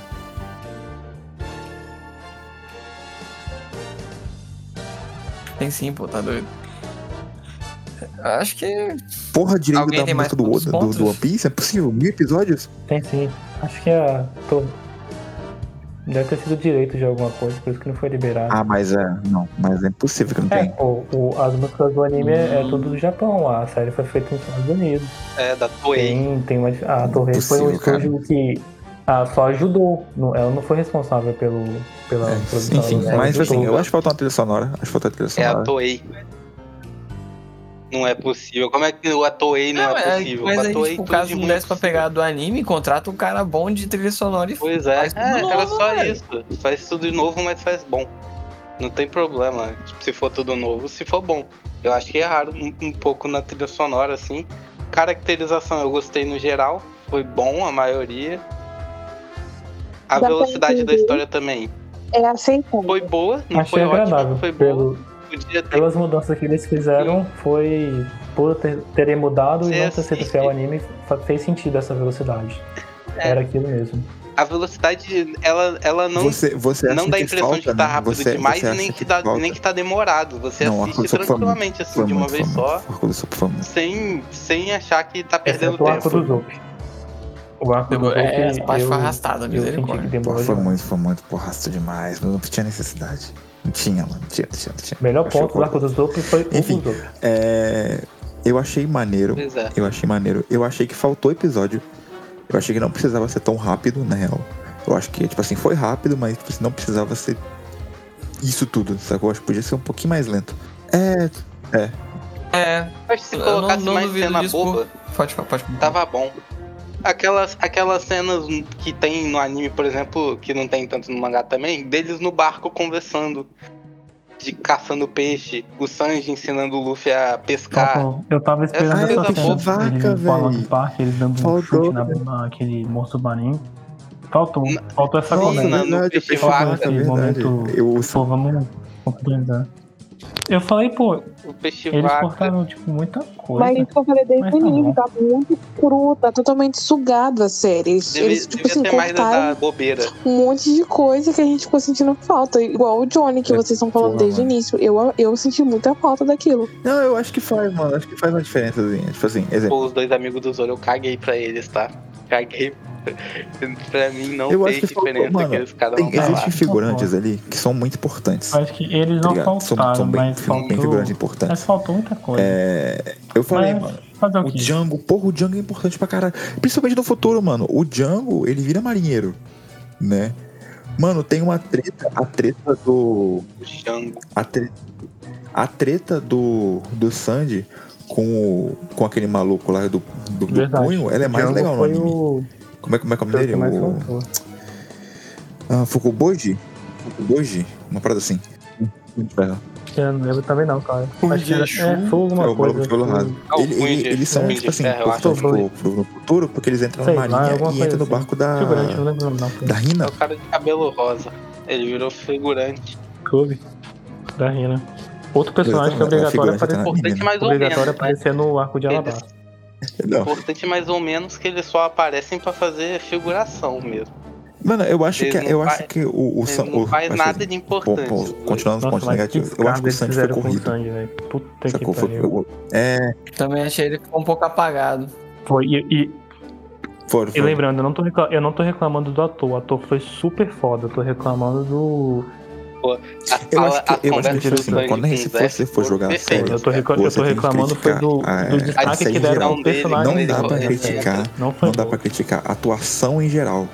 Tem sim, pô, tá doido. Acho que... Porra, direito da música do Oda, do One Piece? É possível? 1000 episódios? Tem sim. Acho que é... Deve ter sido direito de alguma coisa, por isso que não foi liberado. Ah, mas é... Não, mas é impossível que não tenha. As músicas do anime é tudo do Japão. A série foi feita nos Estados Unidos. É, da Toei. A Toei foi um estúdio que... só ajudou. Ela não foi responsável pela produção. Enfim, mas assim, eu acho que falta uma trilha sonora. É a Toei. Não é possível. Como é que a Toei não é possível? Mas a Toei, o caso pudesse pra pegar do anime, contrata um cara bom de trilha sonora e pois é, era só isso. Faz tudo de novo, mas faz bom. Não tem problema. Tipo, se for tudo novo, se for bom. Eu acho que erraram um pouco na trilha sonora, assim. Caracterização, eu gostei no geral. Foi bom, a maioria. A velocidade da história também. É aceitável. Foi boa, não achei foi agradável. Ótima, foi boa. Pelas mudanças que eles fizeram, foi por terem mudado e não ter sido fiel ao anime, fez sentido essa velocidade. Era aquilo mesmo. A velocidade, ela não, você não dá a impressão falta, de estar rápido demais e nem que tá demorado. Você não, assiste tranquilamente assim, de uma vez só, sem achar que tá perdendo tempo. O arco do essa parte foi arrastada, misericórdia. Foi muito porrasto demais, mas não tinha necessidade. Não tinha. Melhor ponto do arco do Zoro foi enfim, eu achei maneiro. Eu achei que faltou episódio. Eu achei que não precisava ser tão rápido, na real. Eu acho que, tipo assim, foi rápido, mas tipo, não precisava ser isso tudo, sacou? Eu acho que podia ser um pouquinho mais lento. Acho que se colocasse mais cena boba, tava bom. Aquelas cenas que tem no anime, por exemplo, que não tem tanto no mangá também, deles no barco conversando, de caçando peixe, o Sanji ensinando o Luffy a pescar. Eu tava esperando essa cena vaca, velho. Eles dando chute naquele monstro marinho. Faltou essa cena no peixe vaca. Pô, vamos complementar. Eu falei, pô, eles cortaram, tipo, muita coisa. Mas eu falei desde o início, tá muito cru, tá totalmente sugado a série. Eles tipo, assim, cortaram um monte de coisa que a gente ficou sentindo falta. Igual o Johnny, que vocês estão falando desde o início. Eu senti muita falta daquilo. Não, eu acho que faz, mano. Acho que faz uma diferençazinha. Tipo assim, exemplo. Pô, os dois amigos do Zoro, eu caguei pra eles, tá? Caguei. Pra mim não tem diferença faltou, que eles cada um falam. Existem figurantes ali que são muito importantes. Acho que eles não faltaram, são bem, mas bem figurantes importantes. Mas faltou muita coisa. Eu falei, mano, o Django, porra, o Django é importante pra caralho. Principalmente no futuro, mano. O Django, ele vira marinheiro, né? Mano, tem uma treta, a treta do Sanji com aquele maluco lá do punho, ela é mais legal no anime. Como é que é o nome dele? Fukuboji? Uma parada assim. Eu não lembro também não, cara. Acho que é fogo, uma coisa. Eles são, tipo assim, pro futuro, porque eles entram na marinha e entram no barco da Rina. É o cara de cabelo rosa. Ele virou figurante. Koby. Da Rina. Outro personagem que é obrigatório aparecer no arco de Alabasta. Não. Importante mais ou menos que eles só aparecem pra fazer figuração mesmo. Mano, eu acho que o Sanji não faz nada de importante. Continuando nos pontos negativos, eu acho que o Sanji foi corrido. Também achei ele um pouco apagado. Foi, E lembrando, eu não tô reclamando do ator. O ator foi super foda. Eu tô reclamando do... Eu acho que quando você for jogar a série, eu tô reclamando foi do destaque que deram ao personagem. Não dá pra criticar a atuação em geral.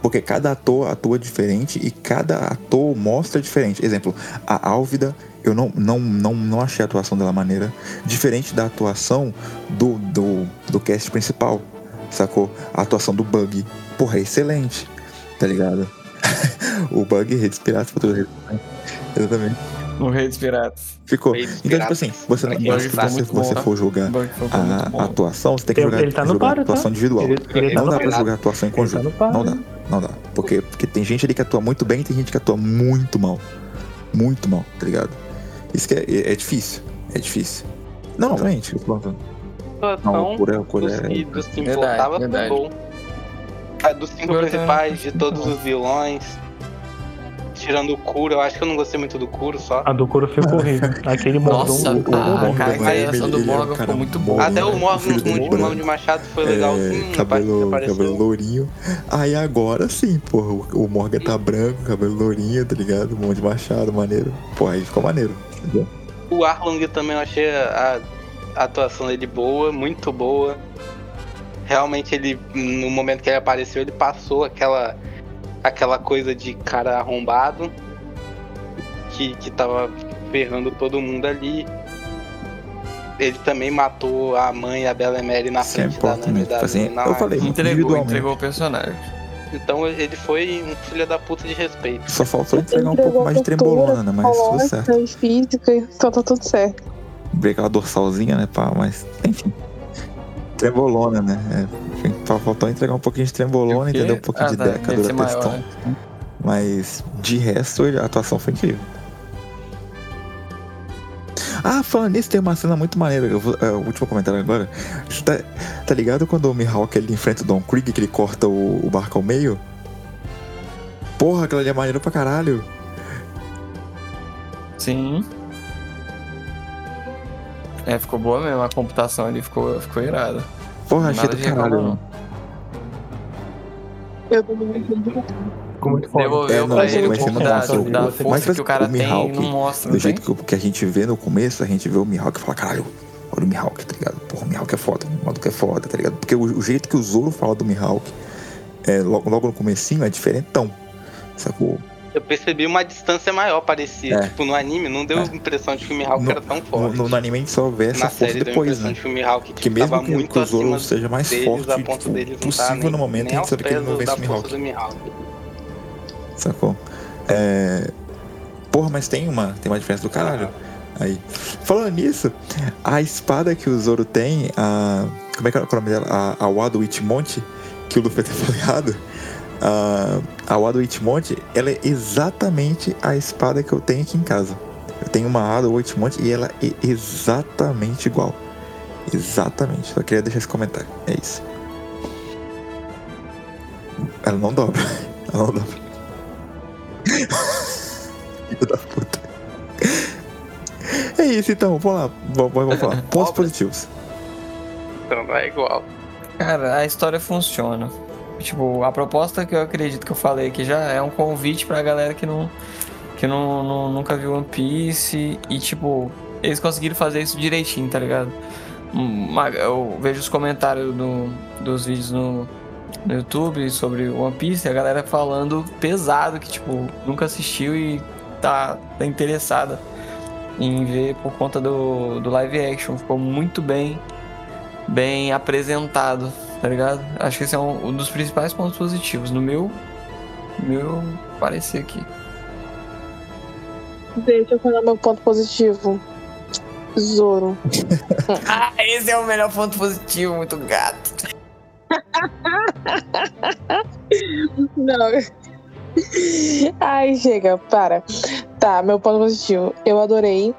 Porque cada ator atua diferente e cada ator mostra diferente. Exemplo, a Álvida, eu não achei a atuação dela maneira. Diferente da atuação do cast principal, sacou? A atuação do Buggy, porra, é excelente, tá ligado? O Buggy, Rei dos Piratas, pra tudo. Exatamente. O Rei dos Piratas. Ficou. Então, tipo assim, você for jogar a atuação, você tem que jogar a atuação individual. Não dá pra jogar a atuação em conjunto. Não dá. Porque tem gente ali que atua muito bem e tem gente que atua muito mal. Muito mal, tá ligado? Isso que é difícil. É difícil. Não, realmente. Dos que importava foi bom. Dos 5 principais, de todos os vilões, tirando o Kuro, eu acho que eu não gostei muito do Kuro só. A do Kuro ficou horrível. Aquele Morgan. Nossa, a do Morgan ficou muito boa. Até o Morgan no último nome de Machado foi legalzinho. Cabelo lourinho. Aí agora sim, porra, o Morgan tá branco, cabelo lourinho, tá ligado? O nome de Machado, maneiro. Porra, aí ficou maneiro. Entendeu? O Arlong também eu achei a atuação dele boa, muito boa. Realmente ele, no momento que ele apareceu, ele passou aquela coisa de cara arrombado que tava ferrando todo mundo ali. Ele também matou a mãe e a Bela Emery na frente da Nami. Eu falei, entregou o personagem. Então ele foi um filho da puta de respeito. Só faltou entregar um pouco mais de trembolona, mas tudo certo. Física, então tá tudo certo. Bregar uma dorsalzinha, né, pá, mas enfim. Trembolona, né? Faltou entregar um pouquinho de trembolona, entendeu? Um pouquinho de década da questão. Né? Mas, de resto, a atuação foi incrível. Falando nisso, tem uma cena muito maneira. O último comentário agora. Tá ligado quando o Mihawk ele enfrenta o Don Krieg, que ele corta o barco ao meio? Porra, aquela ali é maneiro pra caralho. Sim. É, ficou boa mesmo, a computação ali ficou irada. Porra, achei do caralho, mano. Eu também não entendi. Devolveu pra ele um pouco da força que o cara tem, não mostra. Do jeito que a gente vê no começo, a gente vê o Mihawk e fala, caralho, olha o Mihawk, tá ligado? Porra, o Mihawk é foda, o modo que é foda, tá ligado? Porque o jeito que o Zoro fala do Mihawk, logo no comecinho, é diferentão, sacou? Eu percebi uma distância maior, parecia. Tipo, no anime, não deu a impressão de que o Mihawk era tão forte. No anime a gente só vê essa força depois, né? Que mesmo que o Zoro seja mais forte possível no momento, a gente sabe que ele não vence o Mihawk. Sacou? Porra, mas tem uma diferença do caralho. Aí. Falando nisso, a espada que o Zoro tem, como é que é o nome dela? A Wado Ichimonte, que o Luffy até falou errado. A Wado Ichimonte, ela é exatamente a espada que eu tenho aqui em casa. Eu tenho uma Wado Ichimonte e ela é exatamente igual. Exatamente. Só queria deixar esse comentário. É isso. Ela não dobra. Filho da puta. É isso então. Vamos lá. Pontos positivos. Então não é igual. Cara, a história funciona. Tipo, a proposta que eu acredito que eu falei aqui já é um convite pra galera que nunca viu One Piece e, tipo, eles conseguiram fazer isso direitinho, tá ligado? Eu vejo os comentários dos vídeos no YouTube sobre One Piece e a galera falando pesado que, tipo, nunca assistiu e tá interessada em ver por conta do live action. Ficou muito bem apresentado. Tá ligado? Acho que esse é um dos principais pontos positivos, no meu parecer aqui. Deixa eu falar meu ponto positivo. Zoro. Esse é o melhor ponto positivo, muito gato. Não. Ai, chega, para. Tá, meu ponto positivo. Eu adorei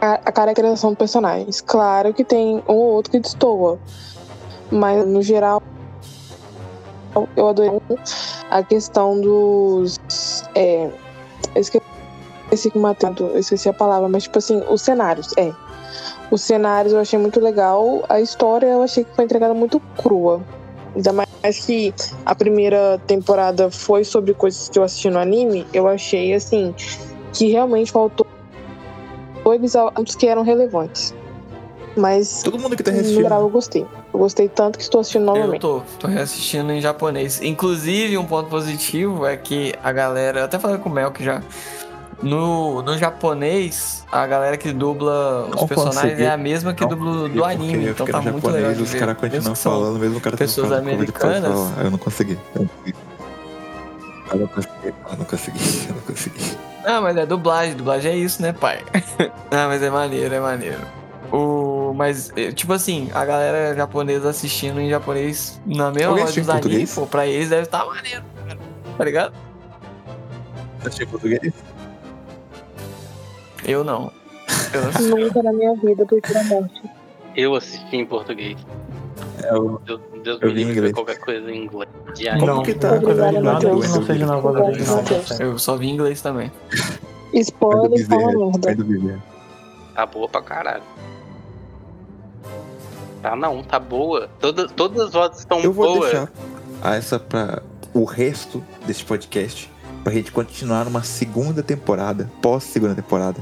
a caracterização dos personagens. Claro que tem um ou outro que destoa. Mas, no geral, eu adorei a questão dos... esqueci a palavra, mas, tipo assim, os cenários. Os cenários eu achei muito legal. A história eu achei que foi entregada muito crua. Ainda mais que a primeira temporada foi sobre coisas que eu assisti no anime. Eu achei, assim, que realmente faltou dois assuntos que eram relevantes. Mas, todo mundo que tá assistindo, no geral, eu gostei. Eu gostei tanto que estou assistindo novamente. Eu tô reassistindo em japonês. Inclusive, um ponto positivo é que a galera... Eu até falei com o Melk já. No japonês, a galera que dubla os personagens é a mesma que dubla do anime. Então tá muito legal. Os caras continuam falando, mesmo o cara tem pessoas americanas. Eu não consegui. Eu não consegui. Ah, mas é dublagem. Dublagem é isso, né, pai? Ah, mas é maneiro, é maneiro. Mas, tipo assim, a galera japonesa assistindo em japonês na mesma voz dos animes, pô, pra eles deve estar maneiro, cara. Tá ligado? Assistiu em português? Eu não. Eu assisti. Nunca na minha vida, porque era morte. Eu assisti em português. Deus me livre qualquer coisa em inglês. Como que tá? Eu só vi em inglês também. Spoiler, tá uma merda. Tá boa pra caralho. Tá não, tá boa. Todas as vozes estão boas. Eu vou deixar essa pra o resto desse podcast, pra gente continuar uma segunda temporada, pós-segunda temporada,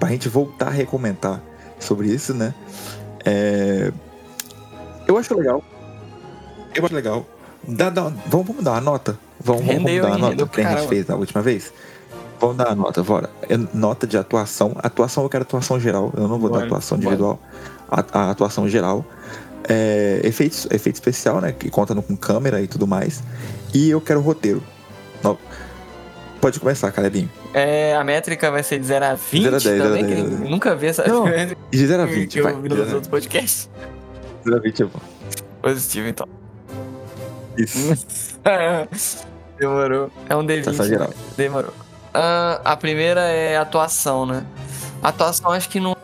pra gente voltar a recomentar sobre isso, né? Eu acho legal. Vamos dar uma nota? Vamos dar uma nota que a gente fez na última vez? Vamos dar uma nota, bora. Nota de atuação. Atuação, eu quero atuação geral. Eu não vou dar atuação individual. A atuação geral. Efeito especial, né? Que conta com câmera e tudo mais. E eu quero roteiro. Pode começar, Calebinho. A métrica vai ser de 0 a 20 0 a 10, também, 0 a 10, 10. Nunca vi essa métrica. De 0 a 20, que vai. Eu vi nos outros podcasts. 0 a 20 é bom. Positivo, então. Isso. Demorou. É um D20. Tá geral. Demorou. A primeira é atuação, né? Atuação, acho que num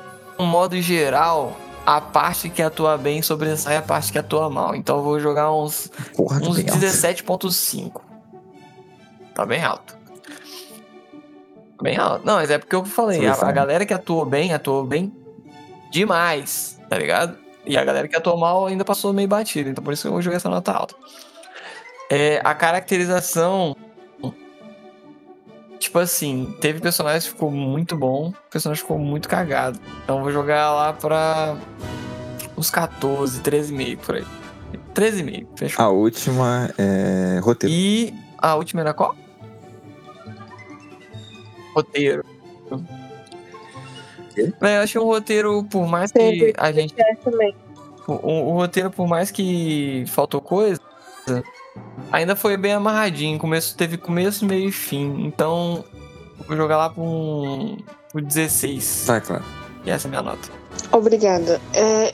modo geral, a parte que atua bem sobressai a parte que atua mal. Então eu vou jogar uns 17.5. Tá bem alto. Bem alto. Não, mas é porque eu falei, a galera que atuou bem demais, tá ligado? E a galera que atuou mal ainda passou meio batida. Então por isso que eu vou jogar essa nota alta. A caracterização, tipo assim, teve personagens que ficou muito bom, personagem ficou muito cagado. Então eu vou jogar lá pra uns 14, 13,5 por aí. 13,5, fechou. A última é roteiro. E a última era qual? Roteiro. Eu achei um roteiro, por mais que a gente... O roteiro, por mais que faltou coisa, ainda foi bem amarradinho. Teve começo, meio e fim. Então, vou jogar lá pro 16. Tá, claro. E essa é a minha nota. Obrigada.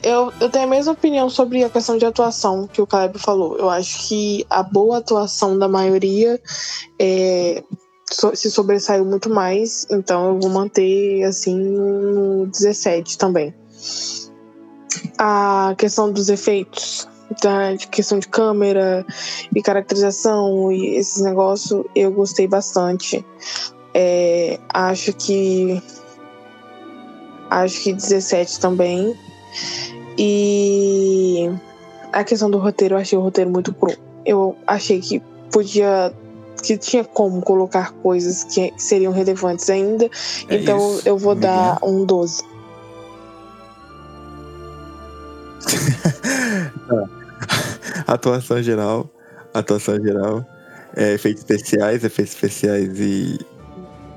Eu tenho a mesma opinião sobre a questão de atuação que o Caleb falou. Eu acho que a boa atuação da maioria se sobressaiu muito mais, então eu vou manter assim no 17 também. A questão dos efeitos, da questão de câmera e caracterização e esses negócios, eu gostei bastante. Acho que 17 também. E a questão do roteiro, eu achei o roteiro muito cru. Eu achei que tinha como colocar coisas que seriam relevantes ainda. Então isso, eu vou dar um 12. Atuação geral, efeitos especiais e...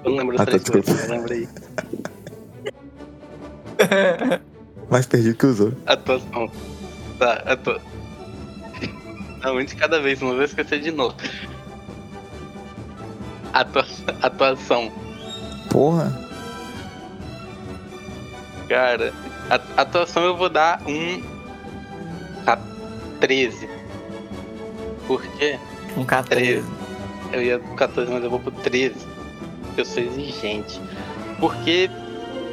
Eu não lembro das três coisas, eu lembrei. Mas perdi o que usou. Atuação. Tá, Não, um de cada vez, não vou esquecer de novo. Atuação. Porra. Cara, atuação eu vou dar um 13. Por quê? Um 13. Eu ia pro 14, mas eu vou pro 13. Eu sou exigente. Porque,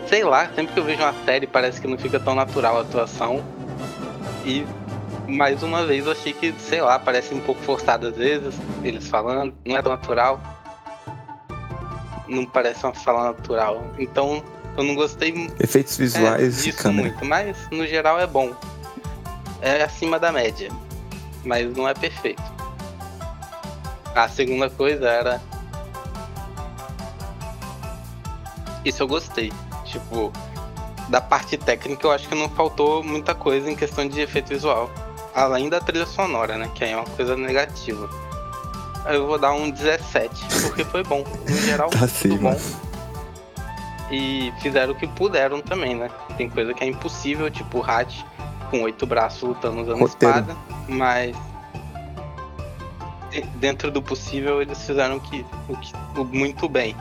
sei lá, sempre que eu vejo uma série parece que não fica tão natural a atuação. E mais uma vez eu achei que, sei lá, parece um pouco forçado às vezes, eles falando, não é tão natural. Não parece uma fala natural. Então, Eu não gostei... Efeitos visuais, disso câmera. Muito, mas no geral é bom. É acima da média, mas não é perfeito. A segunda coisa era... Isso eu gostei. Tipo, da parte técnica eu acho que não faltou muita coisa em questão de efeito visual. Além da trilha sonora, né? Que aí é uma coisa negativa. Eu vou dar um 17, porque foi bom. No geral, tá tudo bom. E fizeram o que puderam também, né? Tem coisa que é impossível, tipo o Hatch com 8 braços lutando usando espada. Mas dentro do possível eles fizeram o muito bem.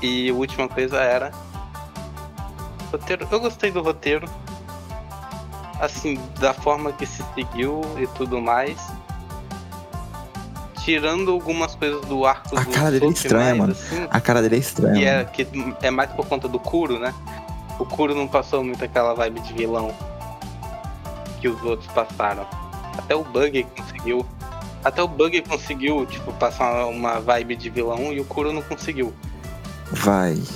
E a última coisa era roteiro. Eu gostei do roteiro, assim, da forma que se seguiu e tudo mais. Tirando algumas coisas do arco do Soap. A cara dele é estranha, mano. A cara dele é estranha. Que é mais por conta do Kuro, né? O Kuro não passou muito aquela vibe de vilão que os outros passaram. Até o Buggy conseguiu, tipo, passar uma vibe de vilão e o Kuro não conseguiu. Vamos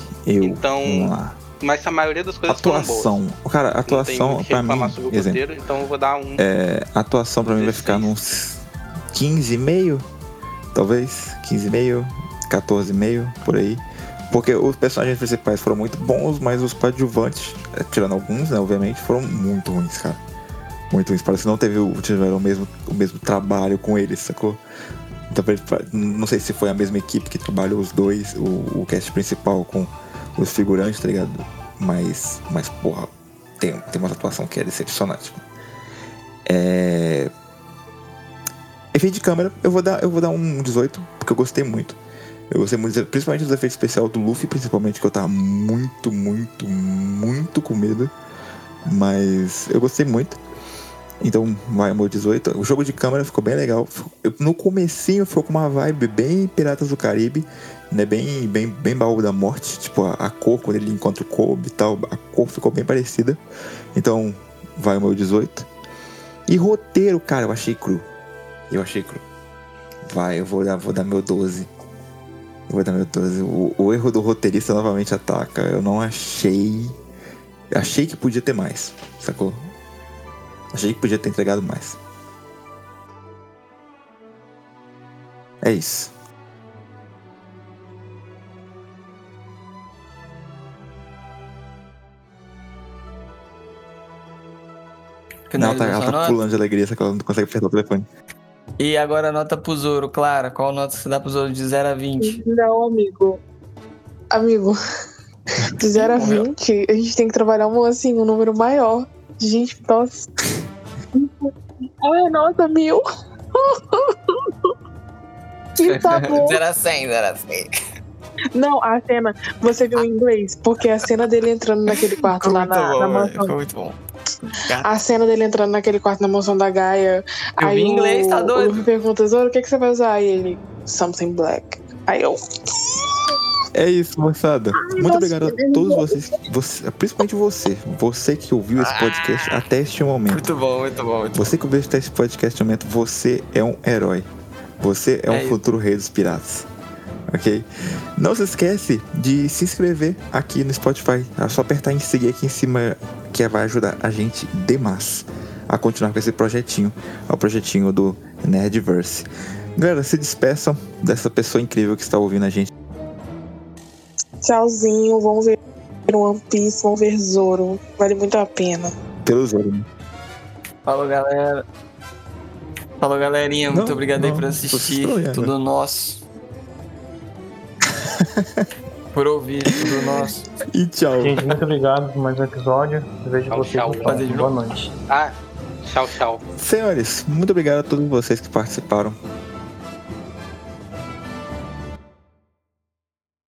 lá. Mas a maioria das coisas foram boas. Cara, a atuação pra mim... Roteiro, então eu vou dar um... a atuação pra mim vai ficar nos 15,5, talvez. 15,5, 14,5, por aí. Porque os personagens principais foram muito bons, mas os coadjuvantes, tirando alguns, né, obviamente, foram muito ruins, cara. Muito ruins. Parece que não tiveram o mesmo trabalho com eles, sacou? Não sei se foi a mesma equipe que trabalhou os dois, o cast principal com os figurantes, tá ligado? Mas porra, tem uma atuação que é decepcionante. Efeito de câmera, eu vou dar um 18, porque eu gostei muito. Principalmente dos efeitos especiais do Luffy, principalmente, que eu tava muito, muito, muito com medo. Mas eu gostei muito. Então vai o meu 18. O jogo de câmera ficou bem legal. No comecinho ficou com uma vibe bem Piratas do Caribe, né? Bem Baú da Morte. Tipo, a cor, quando ele encontra o Koby e tal, a cor ficou bem parecida. Então vai o meu 18. E roteiro, cara, eu achei cru. Eu vou dar meu 12. O erro do roteirista novamente ataca. Eu não achei. Achei que podia ter mais, sacou? Achei que podia ter entregado mais. É isso. Não, ela tá pulando de alegria, só que ela não consegue apertar o telefone. E agora a nota pro Zoro, Clara. Qual nota você dá pro Zoro de 0 a 20? Não, amigo. De 0 a 20, a gente tem que trabalhar um número maior. Gente, nossa. Ai, nota 1000. Que sabor. 0 a 100, 0 a 100. Não, a cena, você viu em inglês? Porque a cena dele entrando naquele quarto lá na mansão. Foi muito bom. A cena dele entrando naquele quarto na mansão da Gaia. Eu aí vi em inglês, tá doido? Ele me pergunta, Zoro, o que você vai usar? E ele, something black. Aí eu... É isso, moçada. Muito obrigado a todos vocês. Principalmente você. Você que ouviu esse podcast até este momento. Muito bom, muito bom. Muito você que ouviu até esse podcast momento, você é um herói. Você é um futuro rei dos piratas. Ok? Não se esquece de se inscrever aqui no Spotify. É só apertar em seguir aqui em cima, que vai ajudar a gente demais a continuar com esse projetinho. É o projetinho do Nerdverse. Galera, se despeçam dessa pessoa incrível que está ouvindo a gente. Tchauzinho, vão ver One Piece, vão ver Zoro. Vale muito a pena. Pelo Zoro. Falou, galera. Falou, galerinha. Muito obrigado aí por assistir. Tudo nosso. Por ouvir, tudo nosso. E tchau. Gente, muito obrigado por mais um episódio. Vejo vocês. Boa noite. Tchau, tchau. Senhores, muito obrigado a todos vocês que participaram.